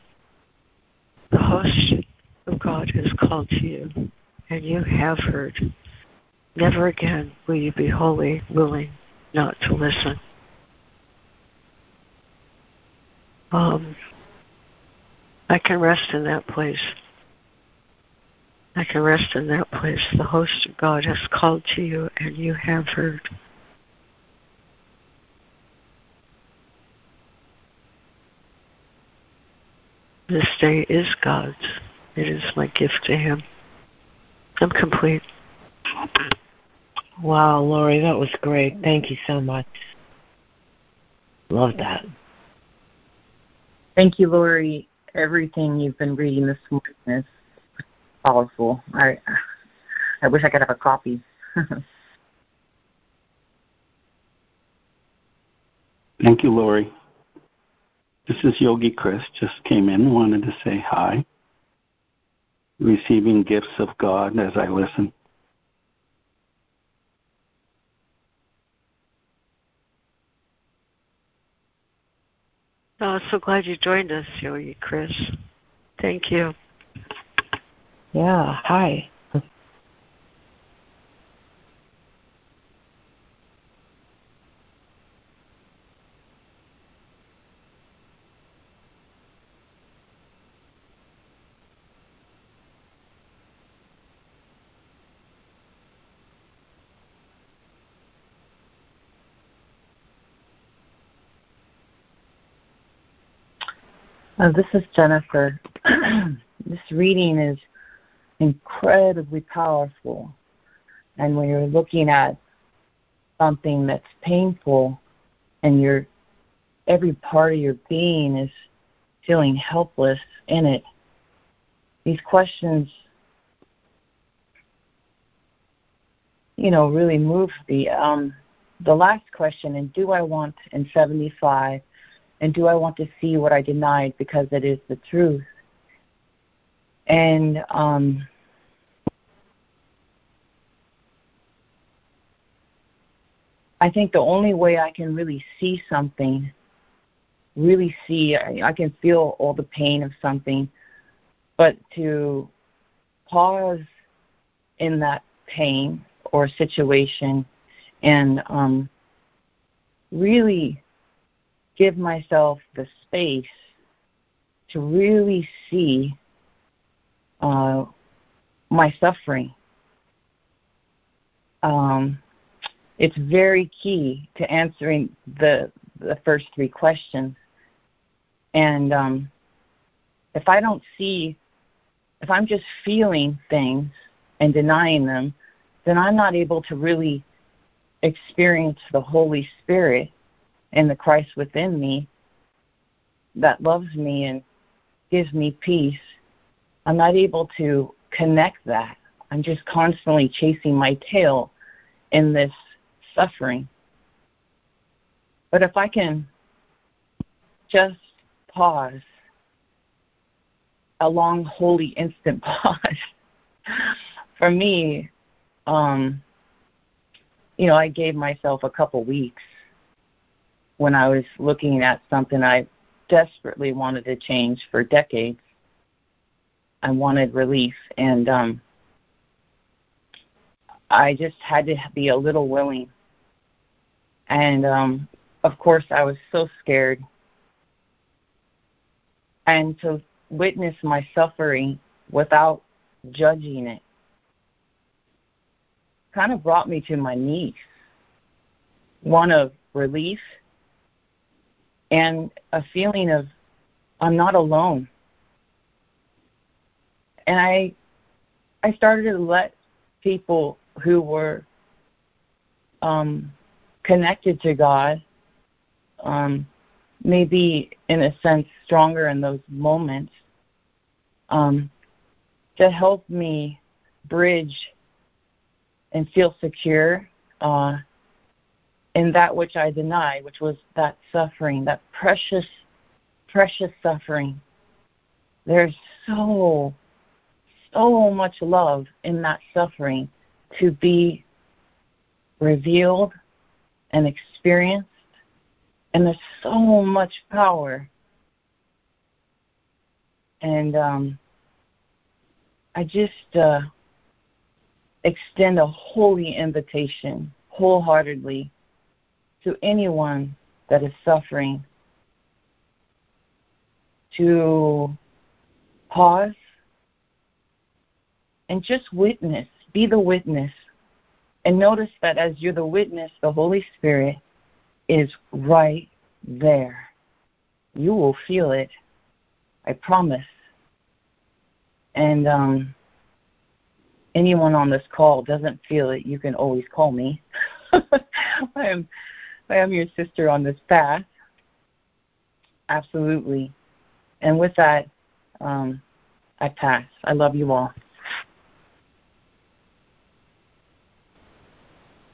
The host of God has called to you, and you have heard. Never again will you be wholly willing not to listen." I can rest in that place. I can rest in that place. The host of God has called to you, and you have heard. This day is God's. It is my gift to Him. I'm complete. Wow, Laurie, that was great. Thank you so much. Love that. Thank you, Laurie. Everything you've been reading this morning is powerful. I wish I could have a copy. Thank you, Laurie. This is Yogi Chris. Just came in, wanted to say hi. Receiving gifts of God as I listen. Oh, so glad you joined us, Yogi Chris. Thank you. Yeah, hi. This is Jennifer. This reading is incredibly powerful. And when you're looking at something that's painful and every part of your being is feeling helpless in it, these questions, really move me. The last question, and do I want in 75, and do I want to see what I denied because it is the truth? And I think the only way I can really see something, I can feel all the pain of something, but to pause in that pain or situation, and really give myself the space to really see my suffering. It's very key to answering the first three questions. And if I don't see, if I'm just feeling things and denying them, then I'm not able to really experience the Holy Spirit and the Christ within me that loves me and gives me peace. I'm not able to connect that. I'm just constantly chasing my tail in this suffering. But if I can just pause, a long, holy, instant pause, for me, I gave myself a couple weeks when I was looking at something I desperately wanted to change for decades. I wanted relief, and I just had to be a little willing. And, of course, I was so scared. And to witness my suffering without judging it kind of brought me to my knees, one of relief and a feeling of I'm not alone. And I started to let people who were connected to God, maybe in a sense stronger in those moments, to help me bridge and feel secure in that which I denied, which was that suffering, that precious, precious suffering. There's so much love in that suffering to be revealed and experienced, and there's so much power. And I just extend a holy invitation wholeheartedly to anyone that is suffering to pause and just witness, be the witness, and notice that as you're the witness, the Holy Spirit is right there. You will feel it, I promise. And anyone on this call doesn't feel it, you can always call me. I am your sister on this path. Absolutely. And with that, I pass. I love you all.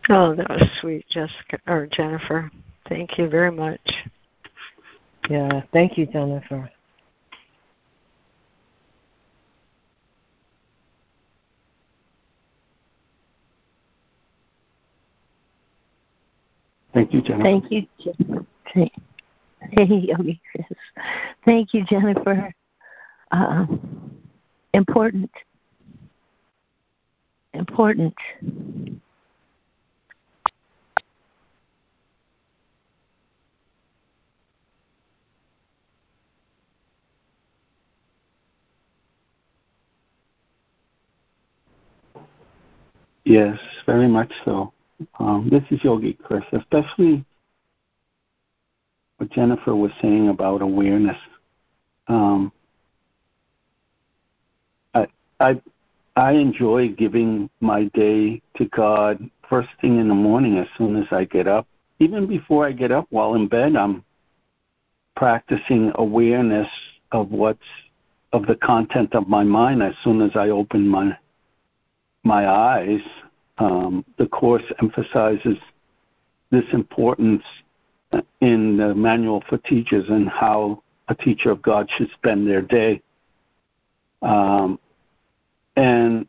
Oh, that was sweet, Jessica or Jennifer. Thank you very much. Yeah, thank you, Jennifer. Thank you, Jennifer. Thank you, Jennifer. Hey, Chris. Thank you, Jennifer. Important. Yes, very much so. This is Yogi Chris, especially what Jennifer was saying about awareness. I enjoy giving my day to God first thing in the morning as soon as I get up. Even before I get up, while in bed, I'm practicing awareness of the content of my mind as soon as I open my eyes. The Course emphasizes this importance in the manual for teachers and how a teacher of God should spend their day. And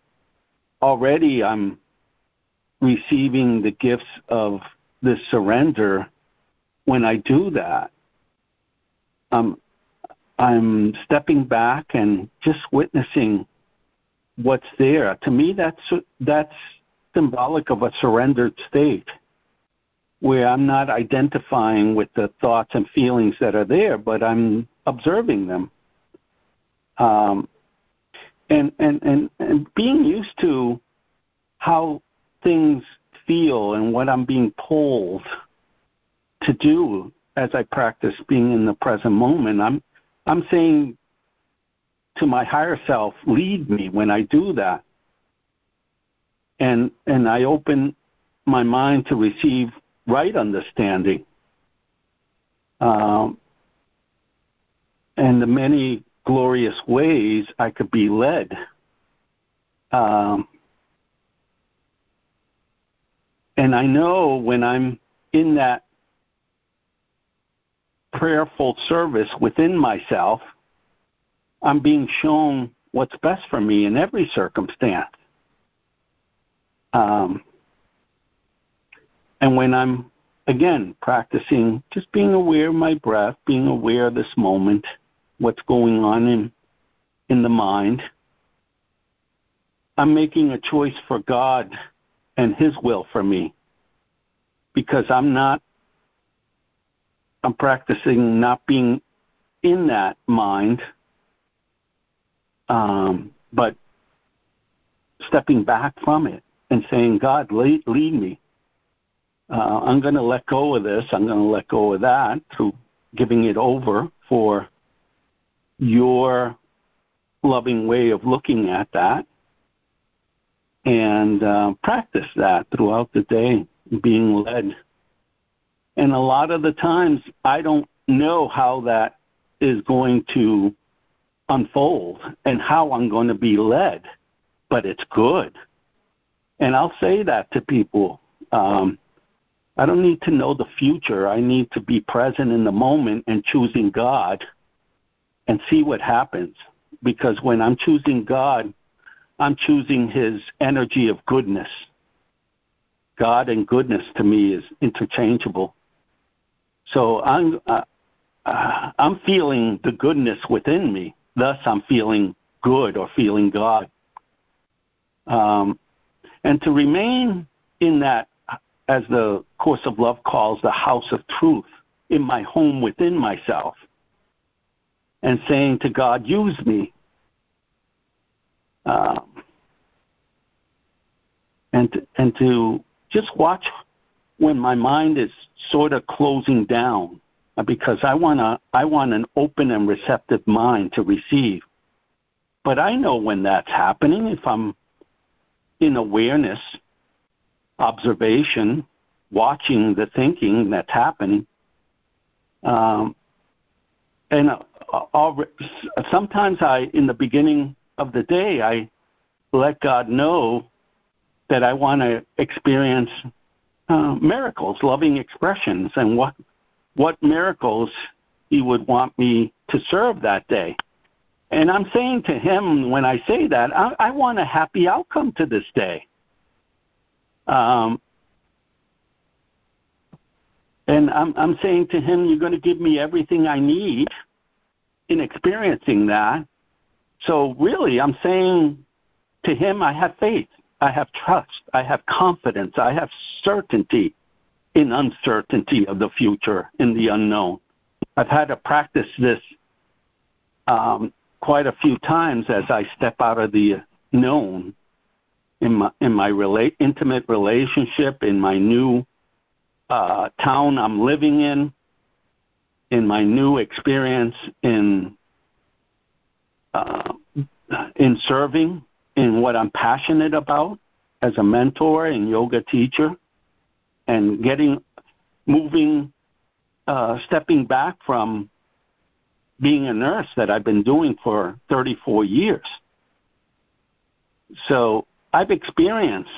already I'm receiving the gifts of this surrender when I do that. I'm stepping back and just witnessing what's there. To me, that's symbolic of a surrendered state where I'm not identifying with the thoughts and feelings that are there, but I'm observing them. And being used to how things feel and what I'm being pulled to do as I practice being in the present moment, I'm saying to my higher self, lead me when I do that. And I open my mind to receive right understanding. And the many glorious ways I could be led. And I know when I'm in that prayerful service within myself, I'm being shown what's best for me in every circumstance. And when I'm, again, practicing just being aware of my breath, being aware of this moment, what's going on in the mind, I'm making a choice for God and His will for me, because I'm practicing not being in that mind, but stepping back from it and saying, God, lead me. I'm going to let go of this. I'm going to let go of that through giving it over for your loving way of looking at that, and practice that throughout the day, being led. And a lot of the times, I don't know how that is going to unfold and how I'm going to be led, but it's good. And I'll say that to people. I don't need to know the future. I need to be present in the moment and choosing God and see what happens. Because when I'm choosing God, I'm choosing His energy of goodness. God and goodness to me is interchangeable. So I'm feeling the goodness within me. Thus, I'm feeling good or feeling God. And to remain in that, as the Course of Love calls, the house of truth, in my home within myself, and saying to God, use me. And to just watch when my mind is sort of closing down, because I want an open and receptive mind to receive. But I know when that's happening, if I'm in awareness, observation, watching the thinking that's happening. Sometimes in the beginning of the day, I let God know that I want to experience miracles, loving expressions, and what miracles He would want me to serve that day. And I'm saying to Him when I say that, I want a happy outcome to this day. And I'm saying to Him, you're going to give me everything I need in experiencing that. So really, I'm saying to Him, I have faith, I have trust, I have confidence, I have certainty in uncertainty of the future, in the unknown. I've had to practice this quite a few times as I step out of the known in my intimate relationship, in my new town I'm living in my new experience in serving, in what I'm passionate about as a mentor and yoga teacher, and stepping back from being a nurse that I've been doing for 34 years. So I've experienced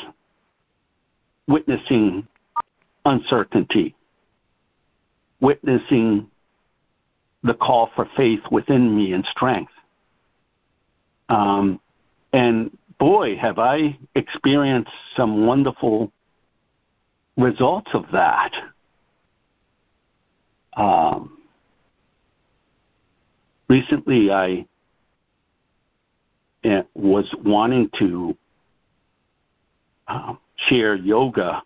witnessing uncertainty, witnessing the call for faith within me and strength. And boy, have I experienced some wonderful results of that. Recently, I was wanting to share yoga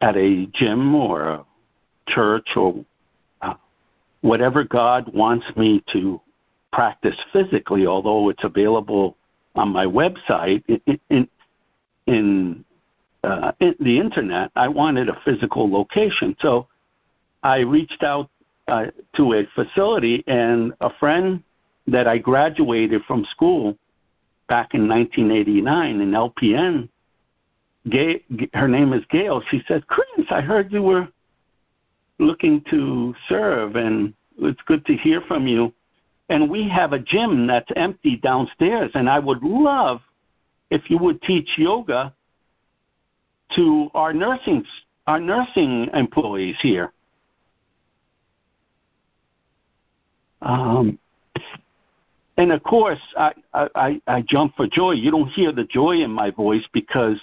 at a gym or a church or whatever God wants me to practice physically, although it's available on my website, in the internet, I wanted a physical location. So I reached out to a facility, and a friend that I graduated from school back in 1989 in LPN, her name is Gail, she said, "Chris, I heard you were looking to serve, and it's good to hear from you. And we have a gym that's empty downstairs, and I would love if you would teach yoga to our nursing employees here." And of course, I jumped for joy. You don't hear the joy in my voice because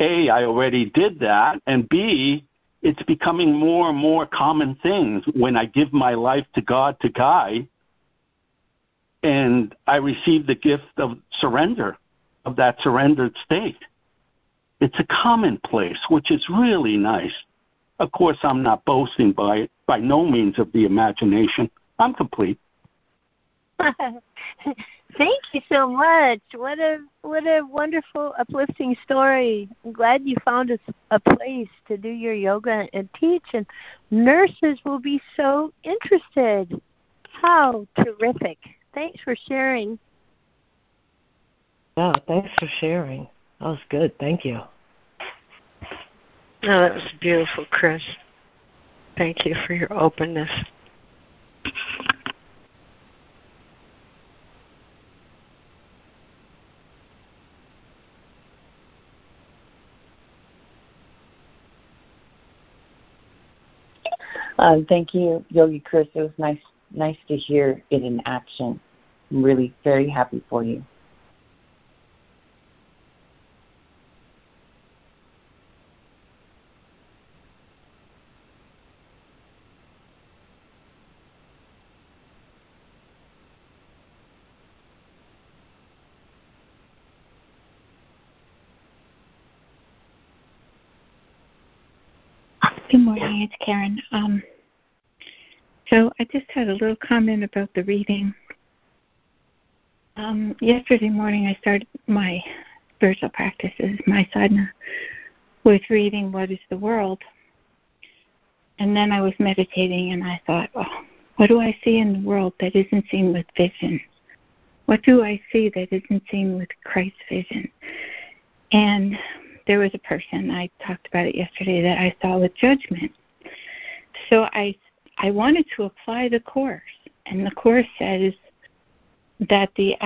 A, I already did that, and B, it's becoming more and more common things when I give my life to God to guide, and I receive the gift of surrender, of that surrendered state. It's a commonplace, which is really nice. Of course, I'm not boasting by no means of the imagination. I'm complete. Thank you so much. What a wonderful, uplifting story. I'm glad you found a place to do your yoga and teach, and nurses will be so interested. How terrific. Thanks for sharing. Oh, thanks for sharing. That was good. Thank you. No, that was beautiful, Chris. Thank you for your openness. Thank you, Yogi Chris. It was nice to hear it in action. I'm really very happy for you. Good morning, it's Karen. So I just had a little comment about the reading. Yesterday morning I started my spiritual practices, my sadhana, with reading What is the World? And then I was meditating and I thought, oh, what do I see in the world that isn't seen with vision? What do I see that isn't seen with Christ's vision? And there was a person, I talked about it yesterday, that I saw with judgment. So I wanted to apply the Course. And the Course says that the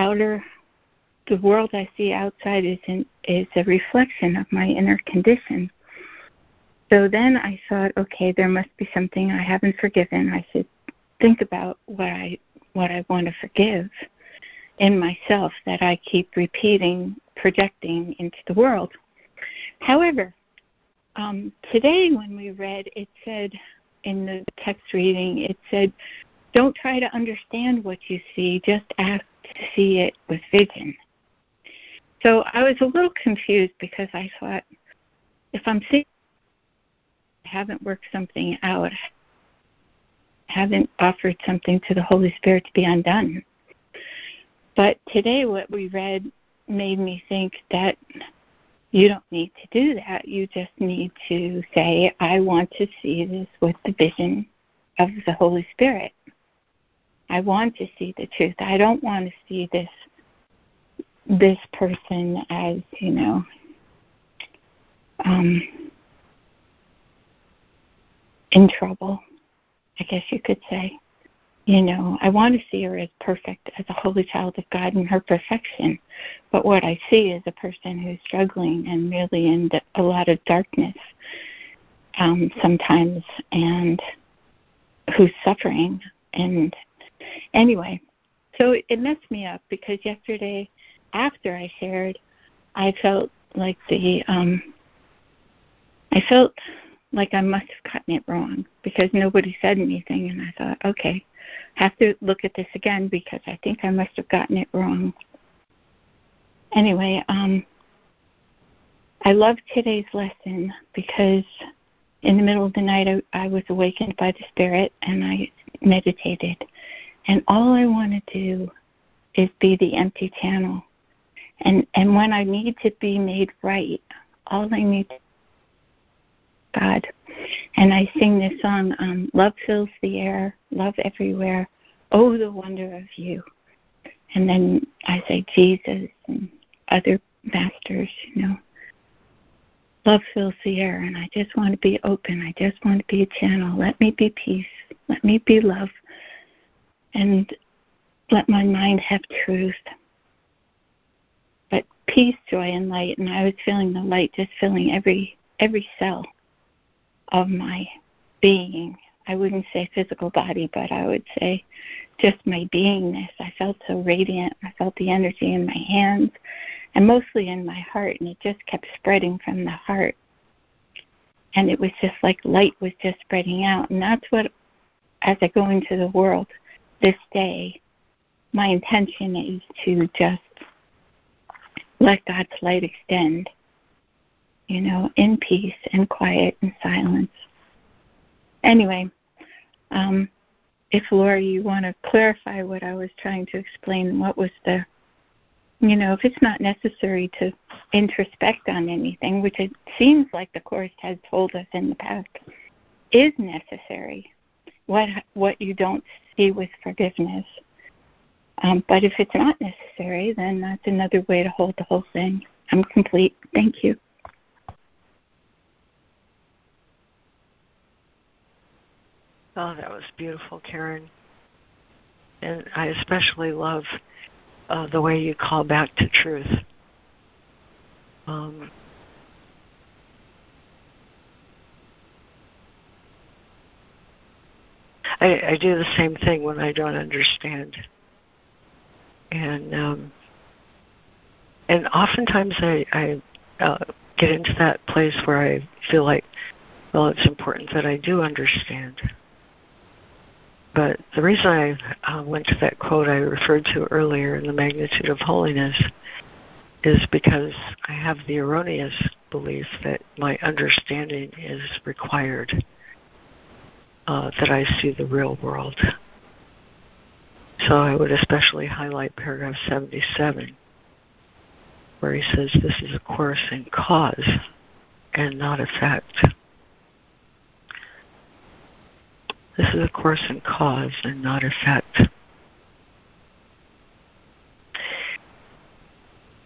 world I see outside is a reflection of my inner condition. So then I thought, okay, there must be something I haven't forgiven. I should think about what I want to forgive in myself that I keep repeating, projecting into the world. However, today when we read, it said in the text reading, it said, don't try to understand what you see, just ask to see it with vision. So I was a little confused because I thought, if I'm seeing, I haven't worked something out, I haven't offered something to the Holy Spirit to be undone. But today what we read made me think that you don't need to do that. You just need to say, I want to see this with the vision of the Holy Spirit. I want to see the truth. I don't want to see this person as, in trouble, I guess you could say. I want to see her as perfect, as a holy child of God in her perfection. But what I see is a person who's struggling and really in a lot of darkness sometimes, and who's suffering. And anyway, so it messed me up because yesterday after I shared, I felt like I must have gotten it wrong because nobody said anything. And I thought, okay, I have to look at this again because I think I must have gotten it wrong. Anyway, I love today's lesson because in the middle of the night I was awakened by the Spirit and I meditated. And all I want to do is be the empty channel. And when I need to be made right, all I need is God. And I sing this song, love fills the air, love everywhere, oh, the wonder of you. And then I say Jesus and other masters, you know. Love fills the air, and I just want to be open. I just want to be a channel. Let me be peace. Let me be love. And let my mind have truth. But peace, joy, and light. And I was feeling the light just filling every cell of my being. I wouldn't say physical body, but I would say just my beingness. I felt so radiant. I felt the energy in my hands and mostly in my heart, and it just kept spreading from the heart. And it was just like light was just spreading out. And that's what, as I go into the world this day, my intention is to just let God's light extend, you know, in peace and quiet and silence. Anyway, if, Laurie, you want to clarify what I was trying to explain, what was the, you know, if it's not necessary to introspect on anything, which it seems like the Course has told us in the past, is necessary, what you don't see with forgiveness. But if it's not necessary, then that's another way to hold the whole thing. I'm complete. Thank you. Oh, that was beautiful, Karen. And I especially love the way you call back to truth. I do the same thing when I don't understand. And oftentimes I get into that place where I feel like, well, it's important that I do understand. But the reason I went to that quote I referred to earlier in the magnitude of holiness is because I have the erroneous belief that my understanding is required, that I see the real world. So I would especially highlight paragraph 77, where he says this is a course in cause and not effect. This is a course in cause and not effect.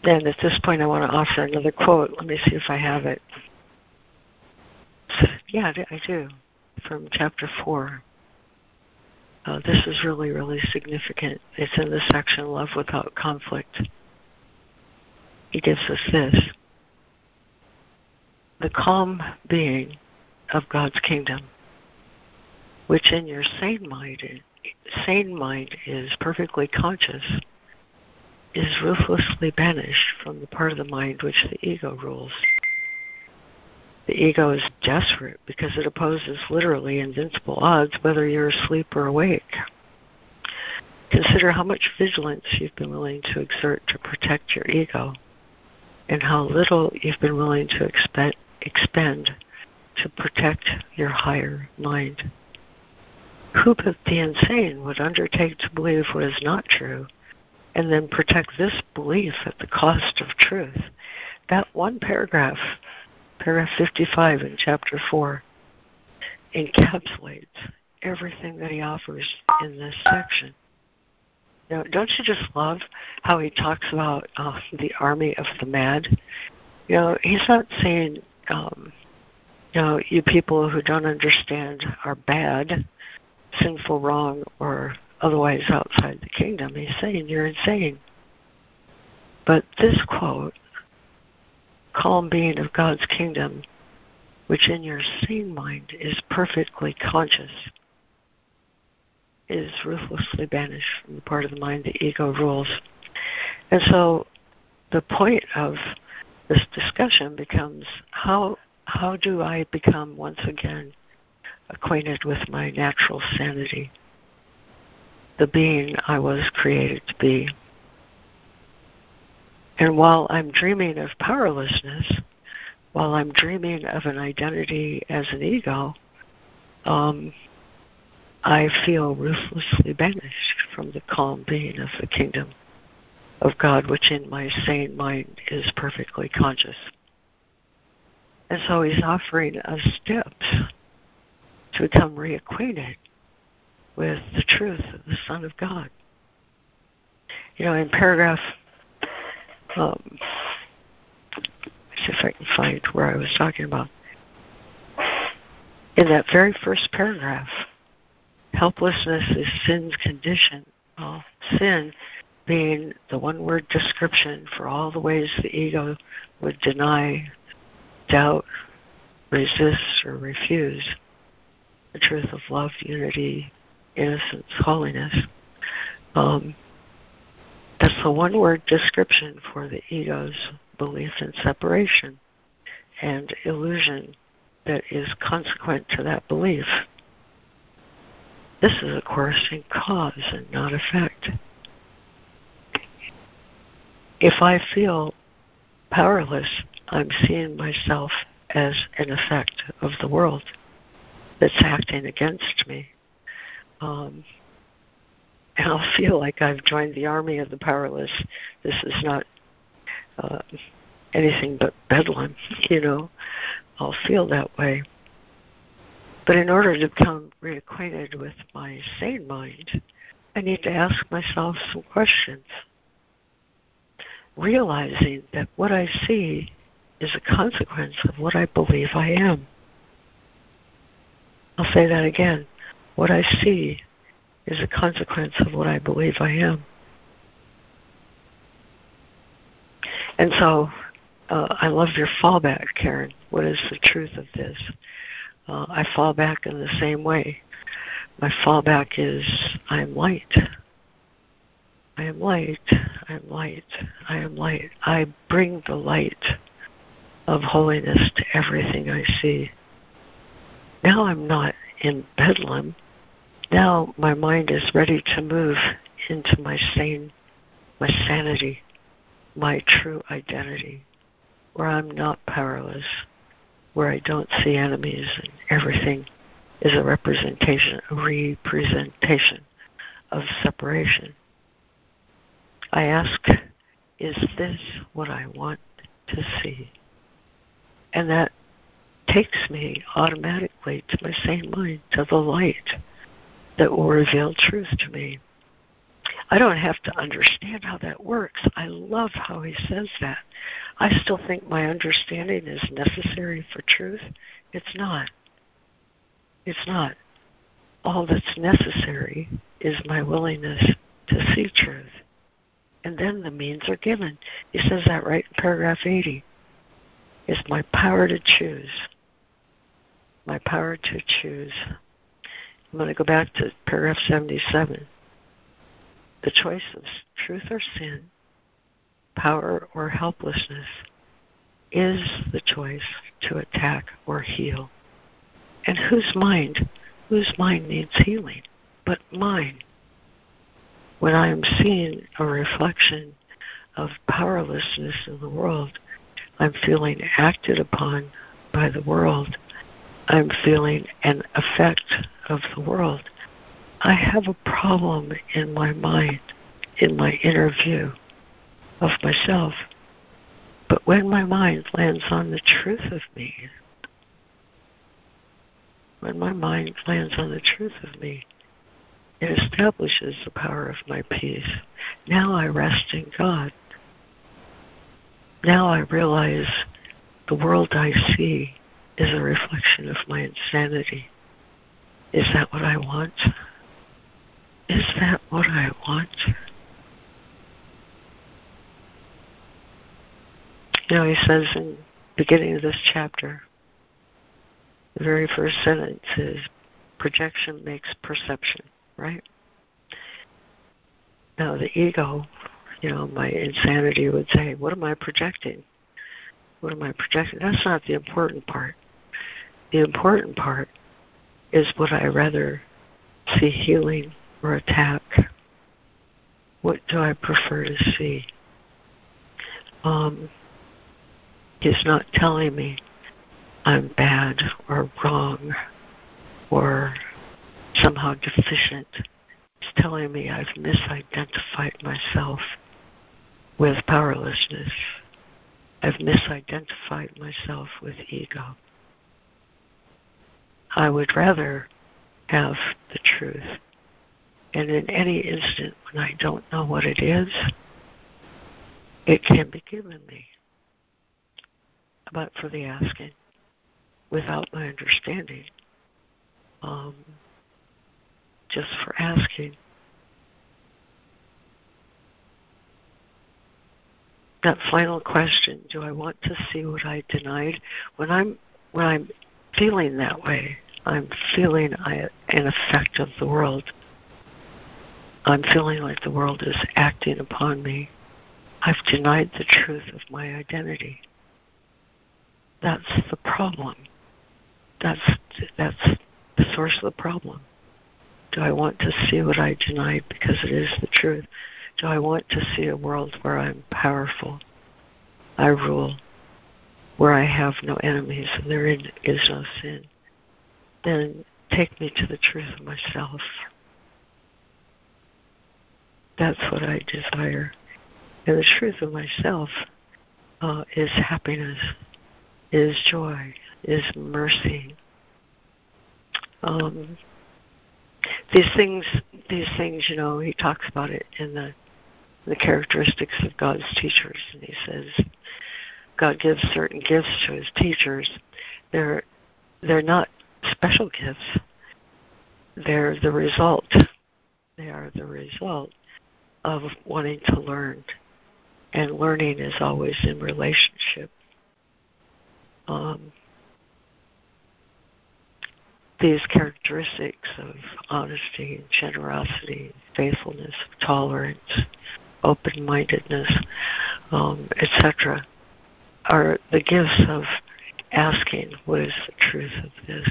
And at this point I want to offer another quote. Let me see if I have it. Yeah, I do. From chapter 4. This is really, really significant. It's in the section, Love Without Conflict. He gives us this. The calm being of God's kingdom, which in your sane mind is perfectly conscious, is ruthlessly banished from the part of the mind which the ego rules. The ego is desperate because it opposes literally invincible odds whether you're asleep or awake. Consider how much vigilance you've been willing to exert to protect your ego, and how little you've been willing to expend to protect your higher mind. Who but the insane would undertake to believe what is not true and then protect this belief at the cost of truth? That one paragraph, paragraph 55 in chapter 4, encapsulates everything that he offers in this section. Now, don't you just love how he talks about the army of the mad? You know, he's not saying, you know, you people who don't understand are bad, sinful, wrong, or otherwise outside the kingdom. He's saying you're insane. But this quote, calm being of God's kingdom, which in your sane mind is perfectly conscious, is ruthlessly banished from the part of the mind the ego rules. And so the point of this discussion becomes, how do I become once again acquainted with my natural sanity, the being I was created to be? And while I'm dreaming of powerlessness, while I'm dreaming of an identity as an ego, I feel ruthlessly banished from the calm being of the kingdom of God, which in my sane mind is perfectly conscious. And so he's offering us steps to become reacquainted with the truth of the Son of God. You know, in paragraph, see if I can find where I was talking about. In that very first paragraph, helplessness is sin's condition. Well, sin being the one-word description for all the ways the ego would deny, doubt, resist, or refuse the truth of love, unity, innocence, holiness. That's the one-word description for the ego's belief in separation and illusion that is consequent to that belief. This is, of course, in cause and not effect. If I feel powerless, I'm seeing myself as an effect of the world that's acting against me. And I'll feel like I've joined the army of the powerless. This is not anything but bedlam, you know. I'll feel that way. But in order to become reacquainted with my sane mind, I need to ask myself some questions, realizing that what I see is a consequence of what I believe I am. I'll say that again. What I see is a consequence of what I believe I am. And so, I love your fallback, Karen. What is the truth of this? I fall back in the same way. My fallback is, I am light. I am light. I am light. I am light. I bring the light of holiness to everything I see. Now I'm not in bedlam. Now my mind is ready to move into my sane, my sanity, my true identity, where I'm not powerless, where I don't see enemies, and everything is a representation of separation. I ask, is this what I want to see? And that takes me automatically to my sane mind, to the light that will reveal truth to me. I don't have to understand how that works. I love how he says that. I still think my understanding is necessary for truth. It's not. It's not. All that's necessary is my willingness to see truth. And then the means are given. He says that right in paragraph 80. It's my power to choose. My power to choose. I'm going to go back to paragraph 77. The choice of truth or sin, power or helplessness, is the choice to attack or heal. And whose mind needs healing but mine? When I am seeing a reflection of powerlessness in the world, I'm feeling acted upon by the world. I'm feeling an effect of the world. I have a problem in my mind, in my inner view of myself. But when my mind lands on the truth of me, it establishes the power of my peace. Now I rest in God. Now I realize the world I see is a reflection of my insanity. Is that what I want? Is that what I want? You know, he says in the beginning of this chapter, the very first sentence is, projection makes perception, right? Now the ego, you know, my insanity would say, what am I projecting? What am I projecting? That's not the important part. The important part is, would I rather see healing or attack? What do I prefer to see? He's not telling me I'm bad or wrong or somehow deficient. He's telling me I've misidentified myself with powerlessness. I've misidentified myself with ego. I would rather have the truth. And in any instant when I don't know what it is, it can be given me, but for the asking, without my understanding, just for asking. That final question, do I want to see what I denied? When I'm feeling that way, I'm feeling an effect of the world. I'm feeling like the world is acting upon me. I've denied the truth of my identity. That's the problem. That's the source of the problem. Do I want to see what I denied because it is the truth? Do I want to see a world where I'm powerful, I rule, where I have no enemies and there is no sin? Then take me to the truth of myself. That's what I desire. And the truth of myself is happiness, is joy, is mercy. These things, you know, he talks about it in the characteristics of God's teachers, and he says God gives certain gifts to his teachers. They're not special gifts. They're the result. They are the result of wanting to learn, and learning is always in relationship. These characteristics of honesty and generosity, faithfulness, tolerance, open-mindedness, etc., are the gifts of asking, what is the truth of this?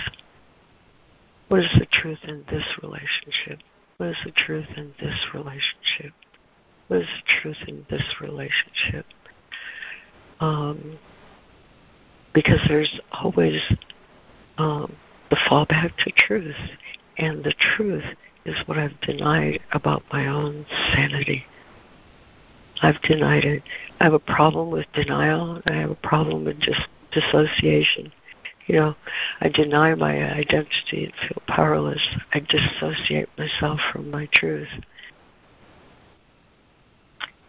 What is the truth in this relationship? What is the truth in this relationship? What is the truth in this relationship? Because there's always the fallback to truth, and the truth is what I've denied about my own sanity. I've denied it. I have a problem with denial. I have a problem with just dissociation. You know, I deny my identity and feel powerless. I dissociate myself from my truth.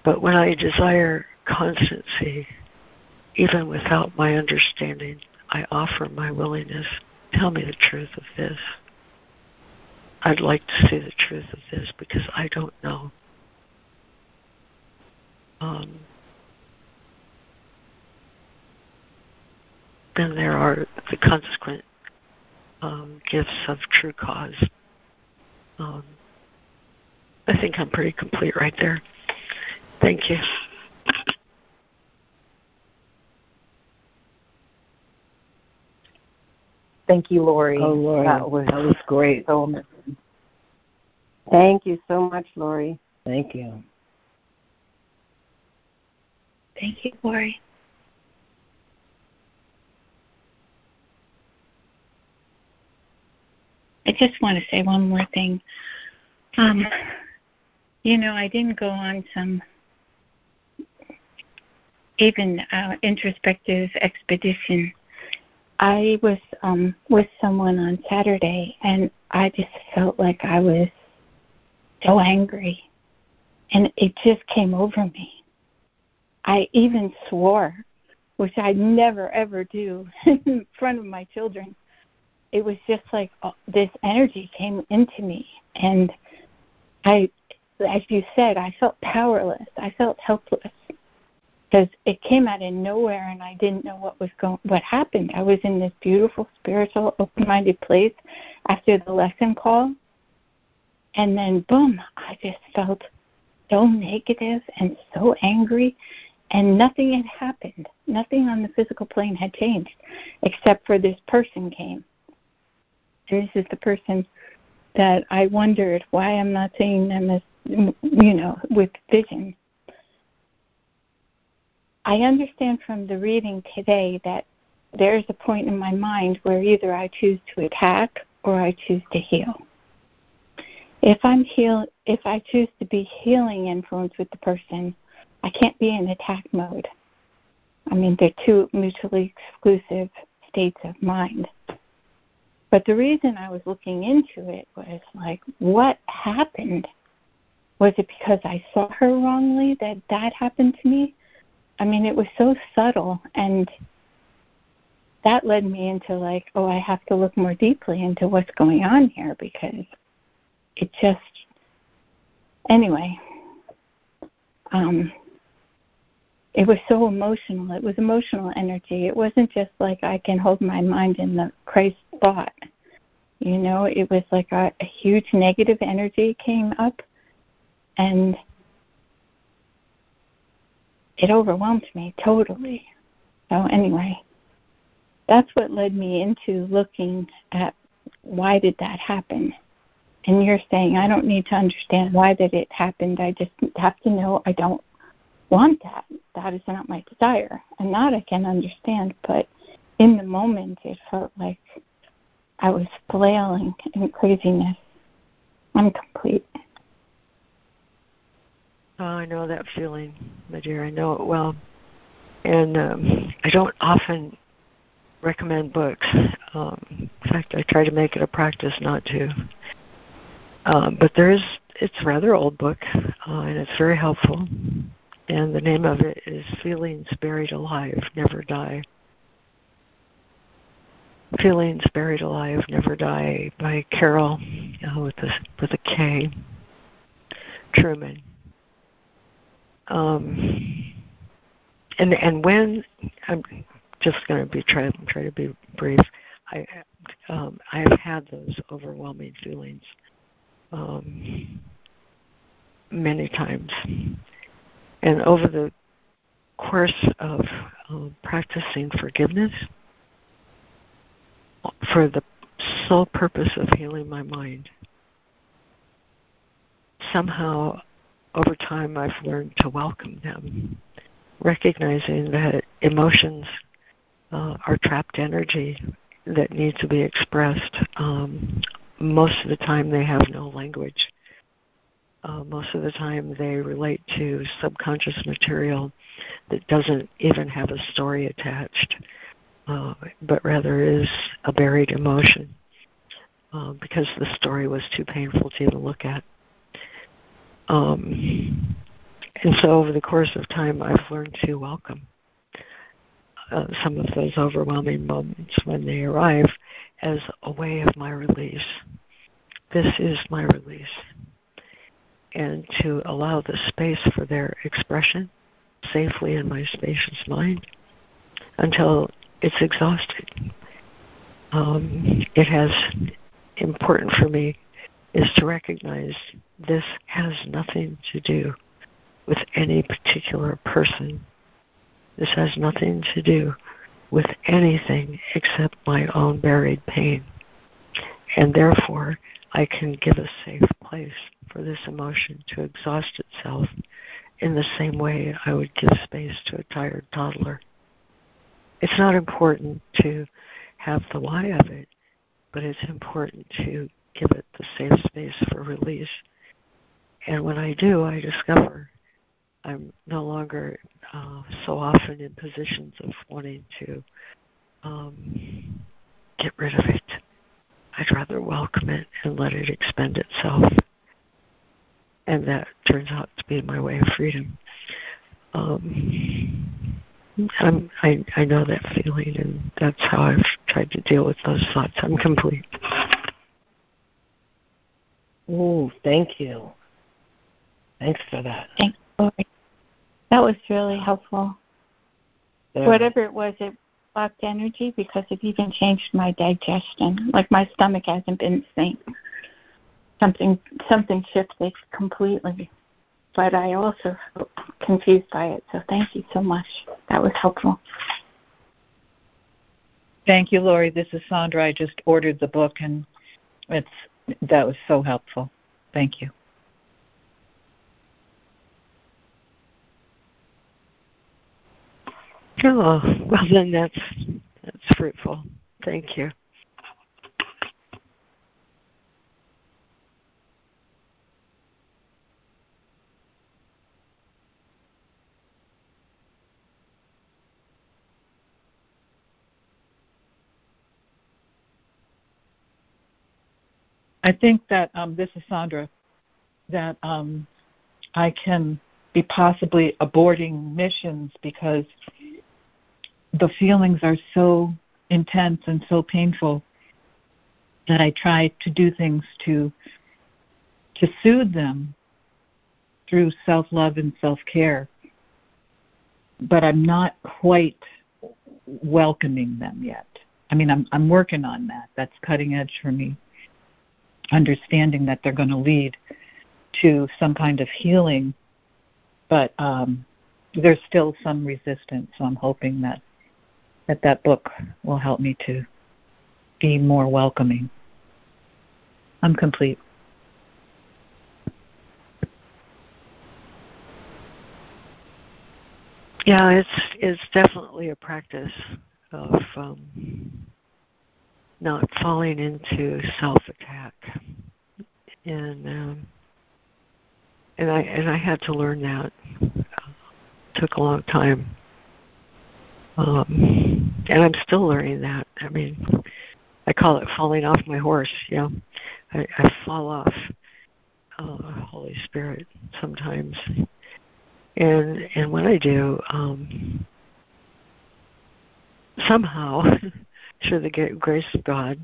But when I desire constancy, even without my understanding, I offer my willingness. Tell me the truth of this. I'd like to see the truth of this because I don't know. Then there are the consequent gifts of true cause. I think I'm pretty complete right there. Thank you. Thank you, Laurie. Oh, Laurie, that was great. So amazing. Thank you so much, Laurie. Thank you. Thank you, Laurie. I just want to say one more thing. You know, I didn't go on some even introspective expedition. I was with someone on Saturday, and I just felt like I was so angry, and it just came over me. I even swore, which I never, ever do in front of my children. It was just like this energy came into me, and I, as you said, I felt powerless. I felt helpless. Because it came out of nowhere, and I didn't know what happened. I was in this beautiful, spiritual, open-minded place after the lesson call, and then boom! I just felt so negative and so angry, and nothing had happened. Nothing on the physical plane had changed, except for this person came. And this is the person that I wondered why I'm not seeing them as, you know, with vision. I understand from the reading today that there's a point in my mind where either I choose to attack or I choose to heal. If I choose to be healing influence with the person, I can't be in attack mode. I mean, they're two mutually exclusive states of mind. But the reason I was looking into it was like, what happened? Was it because I saw her wrongly that happened to me? I mean, it was so subtle, and that led me into like, oh, I have to look more deeply into what's going on here, because it just, anyway, it was so emotional. It was emotional energy. It wasn't just like I can hold my mind in the Christ thought. You know, it was like a huge negative energy came up, and it overwhelmed me totally. So anyway, that's what led me into looking at why did that happen. And you're saying, I don't need to understand why that it happened. I just have to know I don't want that. That is not my desire. And that I can understand, but in the moment it felt like I was flailing in craziness. I'm complete. Oh, I know that feeling, my dear. I know it well. And I don't often recommend books. In fact, I try to make it a practice not to. But it's a rather old book, and it's very helpful. And the name of it is Feelings Buried Alive, Never Die. Feelings Buried Alive, Never Die by Carol, with a K, Truman. And when, I'm just going to try to be brief, I have had those overwhelming feelings many times. And over the course of practicing forgiveness for the sole purpose of healing my mind, somehow over time I've learned to welcome them, recognizing that emotions are trapped energy that needs to be expressed. Most of the time they have no language. Most of the time they relate to subconscious material that doesn't even have a story attached, but rather is a buried emotion because the story was too painful to even look at. And so over the course of time, I've learned to welcome some of those overwhelming moments when they arrive as a way of my release. This is my release. And to allow the space for their expression safely in my spacious mind until it's exhausted. It has, important for me, is to recognize this has nothing to do with any particular person. This has nothing to do with anything except my own buried pain. And therefore, I can give a safe place for this emotion to exhaust itself in the same way I would give space to a tired toddler. It's not important to have the why of it, but it's important to give it the safe space for release. And when I do, I discover I'm no longer so often in positions of wanting to get rid of it. I'd rather welcome it and let it expend itself. And that turns out to be my way of freedom. I know that feeling, and that's how I've tried to deal with those thoughts. I'm complete. Oh, thank you. Thanks for that. Thanks, Laurie. That was really helpful. Yeah. Whatever it was, it blocked energy because it even changed my digestion. Like my stomach hasn't been the same. Something shifted completely, but I also felt confused by it. So thank you so much. That was helpful. Thank you, Laurie. This is Sandra. I just ordered the book, and that was so helpful. Thank you. Oh, well then that's fruitful. Thank you. I think that, this is Sandra, that I can be possibly aborting missions because the feelings are so intense and so painful that I try to do things to soothe them through self-love and self-care, but I'm not quite welcoming them yet. I mean, I'm working on that. That's cutting edge for me. Understanding that they're going to lead to some kind of healing, but there's still some resistance. So I'm hoping that book will help me to be more welcoming. I'm complete. Yeah, it's definitely a practice of not falling into self-attack, and I had to learn that. It took a long time, and I'm still learning that. I mean, I call it falling off my horse. You know, I fall off Holy Spirit sometimes, and when I do, somehow. Through the grace of God,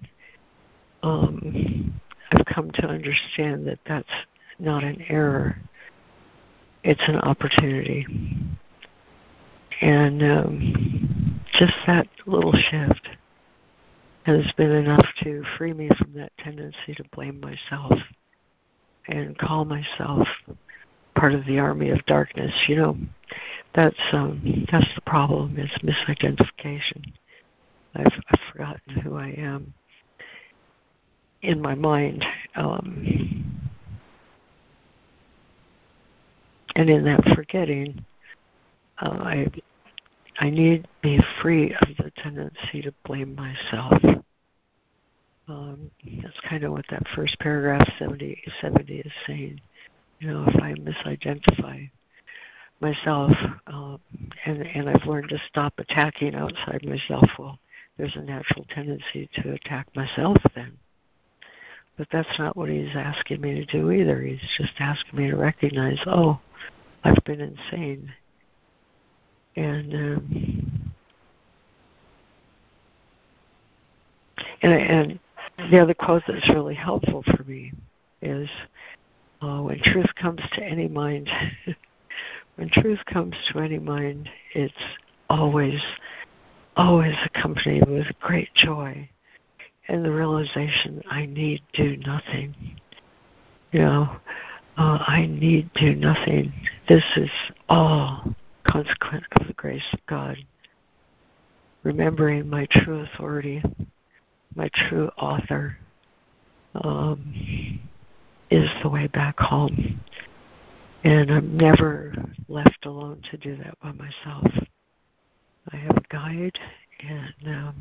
I've come to understand that that's not an error. It's an opportunity. And just that little shift has been enough to free me from that tendency to blame myself and call myself part of the army of darkness. You know, that's the problem, is misidentification. I've forgotten who I am in my mind. And in that forgetting, I need to be free of the tendency to blame myself. That's kind of what that first paragraph 70 is saying. You know, if I misidentify myself, and I've learned to stop attacking outside myself, well, there's a natural tendency to attack myself then. But that's not what he's asking me to do either. He's just asking me to recognize, oh, I've been insane. And the other quote that's really helpful for me is, when truth comes to any mind, when truth comes to any mind, it's always accompanied with great joy and the realization I need do nothing. You know, I need do nothing. This is all consequent of the grace of God. Remembering my true authority, my true author, is the way back home. And I'm never left alone to do that by myself. I have a guide, and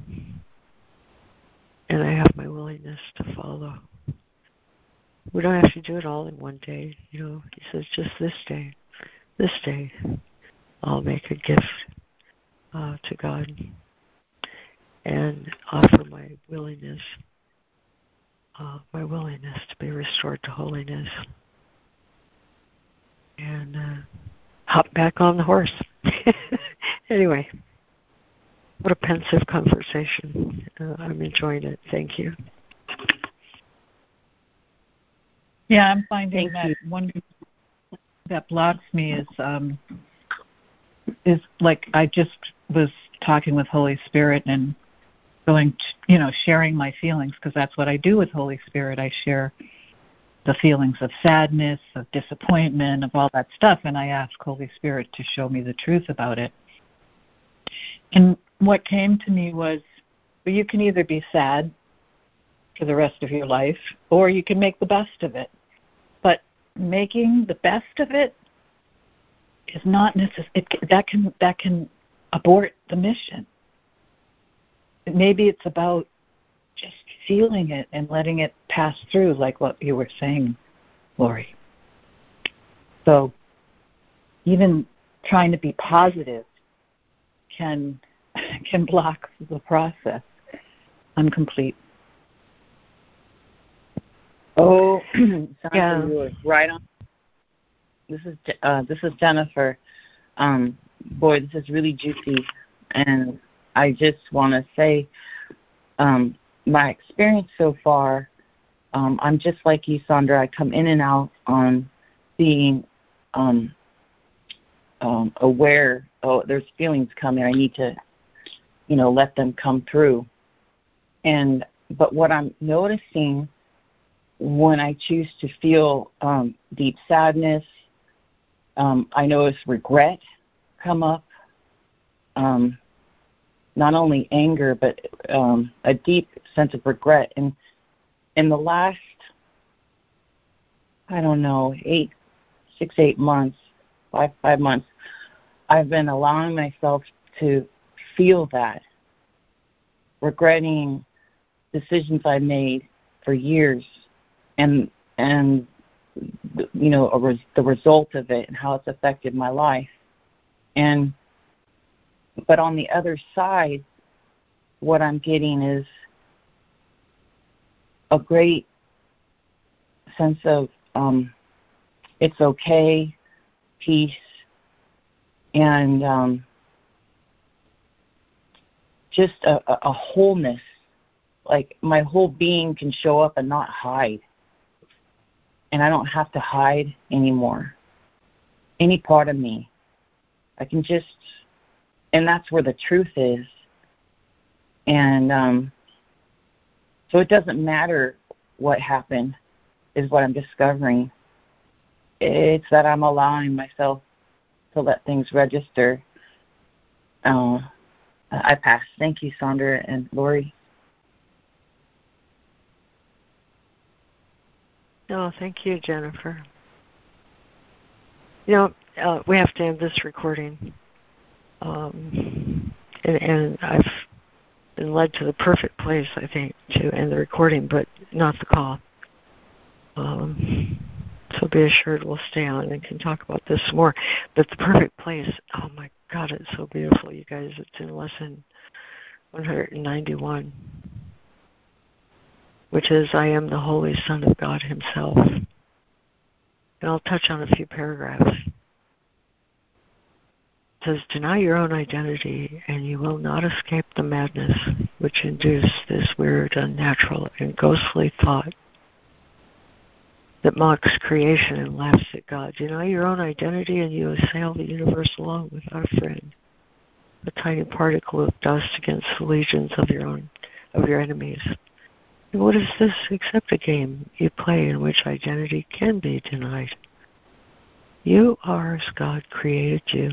I have my willingness to follow. We don't have to do it all in one day, you know. He says, just this day, I'll make a gift to God and offer my willingness to be restored to holiness, and hop back on the horse. Anyway, what a pensive conversation. I'm enjoying it. Thank you. Yeah, I'm finding that one that blocks me is like I just was talking with Holy Spirit and going to, you know, sharing my feelings, because that's what I do with Holy Spirit. I share the feelings of sadness, of disappointment, of all that stuff, and I ask Holy Spirit to show me the truth about it. And what came to me was, well, you can either be sad for the rest of your life, or you can make the best of it. But making the best of it is not necessary. That can abort the mission. Maybe it's about just feeling it and letting it pass through, like what you were saying, Laurie. So even trying to be positive can block the process. I'm complete. Oh, yeah. You were right on. This is Jennifer. Boy, this is really juicy, and I just want to say my experience so far. I'm just like you, Sandra. I come in and out on being aware. Oh, there's feelings coming. I need to, let them come through. But what I'm noticing when I choose to feel deep sadness, I notice regret come up, not only anger, but a deep sense of regret. And in the last, 5 months, I've been allowing myself to feel that, regretting decisions I made for years, and the result of it and how it's affected my life. But on the other side, what I'm getting is a great sense of it's okay, peace, and just a wholeness. Like my whole being can show up and not hide. And I don't have to hide anymore, any part of me. I can just, and that's where the truth is. And so it doesn't matter what happened is what I'm discovering. It's that I'm allowing myself to let things register. I pass. Thank you, Sandra and Laurie. No, thank you, Jennifer. We have to end this recording. And I've been led to the perfect place, I think, to end the recording, but not the call. So be assured we'll stay on and can talk about this more. But the perfect place, oh my God, it's so beautiful, you guys. It's in Lesson 191. Which is, I am the Holy Son of God Himself. And I'll touch on a few paragraphs. It says, deny your own identity, and you will not escape the madness which induces this weird, unnatural, and ghostly thought that mocks creation and laughs at God. Deny your own identity, and you assail the universe alone without a friend, a tiny particle of dust against the legions of your enemies. What is this except a game you play in which identity can be denied? You are as God created you.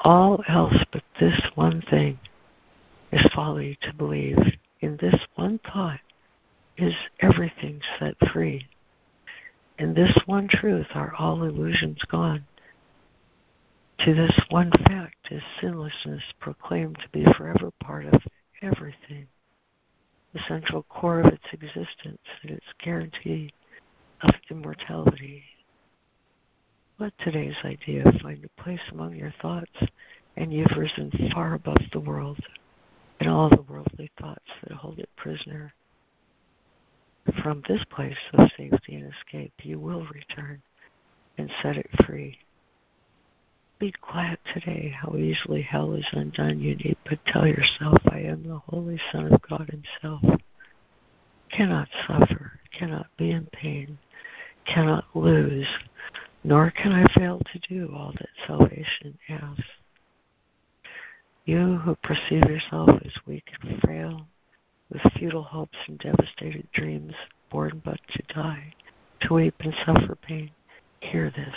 All else but this one thing is folly to believe. In this one thought is everything set free. In this one truth are all illusions gone. To this one fact is sinlessness proclaimed to be forever part of everything. The central core of its existence and its guarantee of immortality. Let today's idea find a place among your thoughts, and you've risen far above the world and all the worldly thoughts that hold it prisoner. From this place of safety and escape, you will return and set it free. Be quiet today how easily hell is undone. You need but tell yourself, I am the Holy Son of God Himself. Cannot suffer, cannot be in pain, cannot lose, nor can I fail to do all that salvation asks. You who perceive yourself as weak and frail, with futile hopes and devastated dreams, born but to die, to weep and suffer pain, hear this.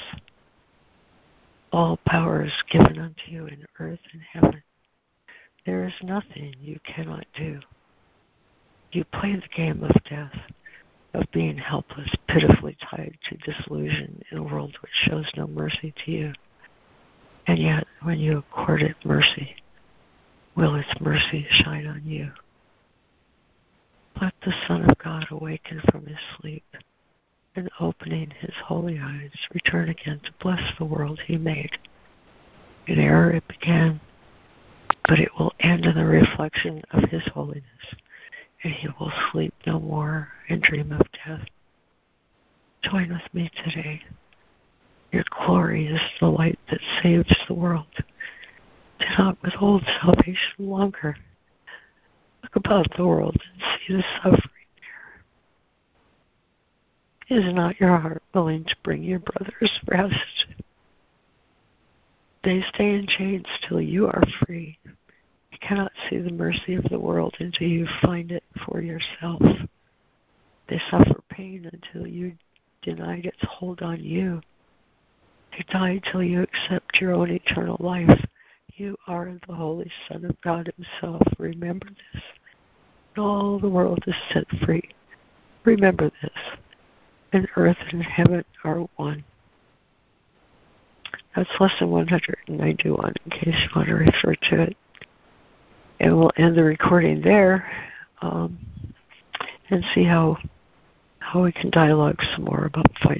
All power is given unto you in earth and heaven. There is nothing you cannot do. You play the game of death, of being helpless, pitifully tied to disillusion in a world which shows no mercy to you. And yet, when you accord it mercy, will its mercy shine on you. Let the Son of God awaken from his sleep, and opening his holy eyes, return again to bless the world he made. In error it began, but it will end in the reflection of his holiness, and he will sleep no more and dream of death. Join with me today. Your glory is the light that saves the world. Do not withhold salvation longer. Look about the world and see the suffering there. Is not your heart willing to bring your brothers rest? They stay in chains till you are free. You cannot see the mercy of the world until you find it for yourself. They suffer pain until you denied its hold on you. They die till you accept your own eternal life. You are the Holy Son of God himself. Remember this. All the world is set free. Remember this. And earth and heaven are one. That's Lesson 191, in case you want to refer to it. And we'll end the recording there and see how we can dialogue some more about finding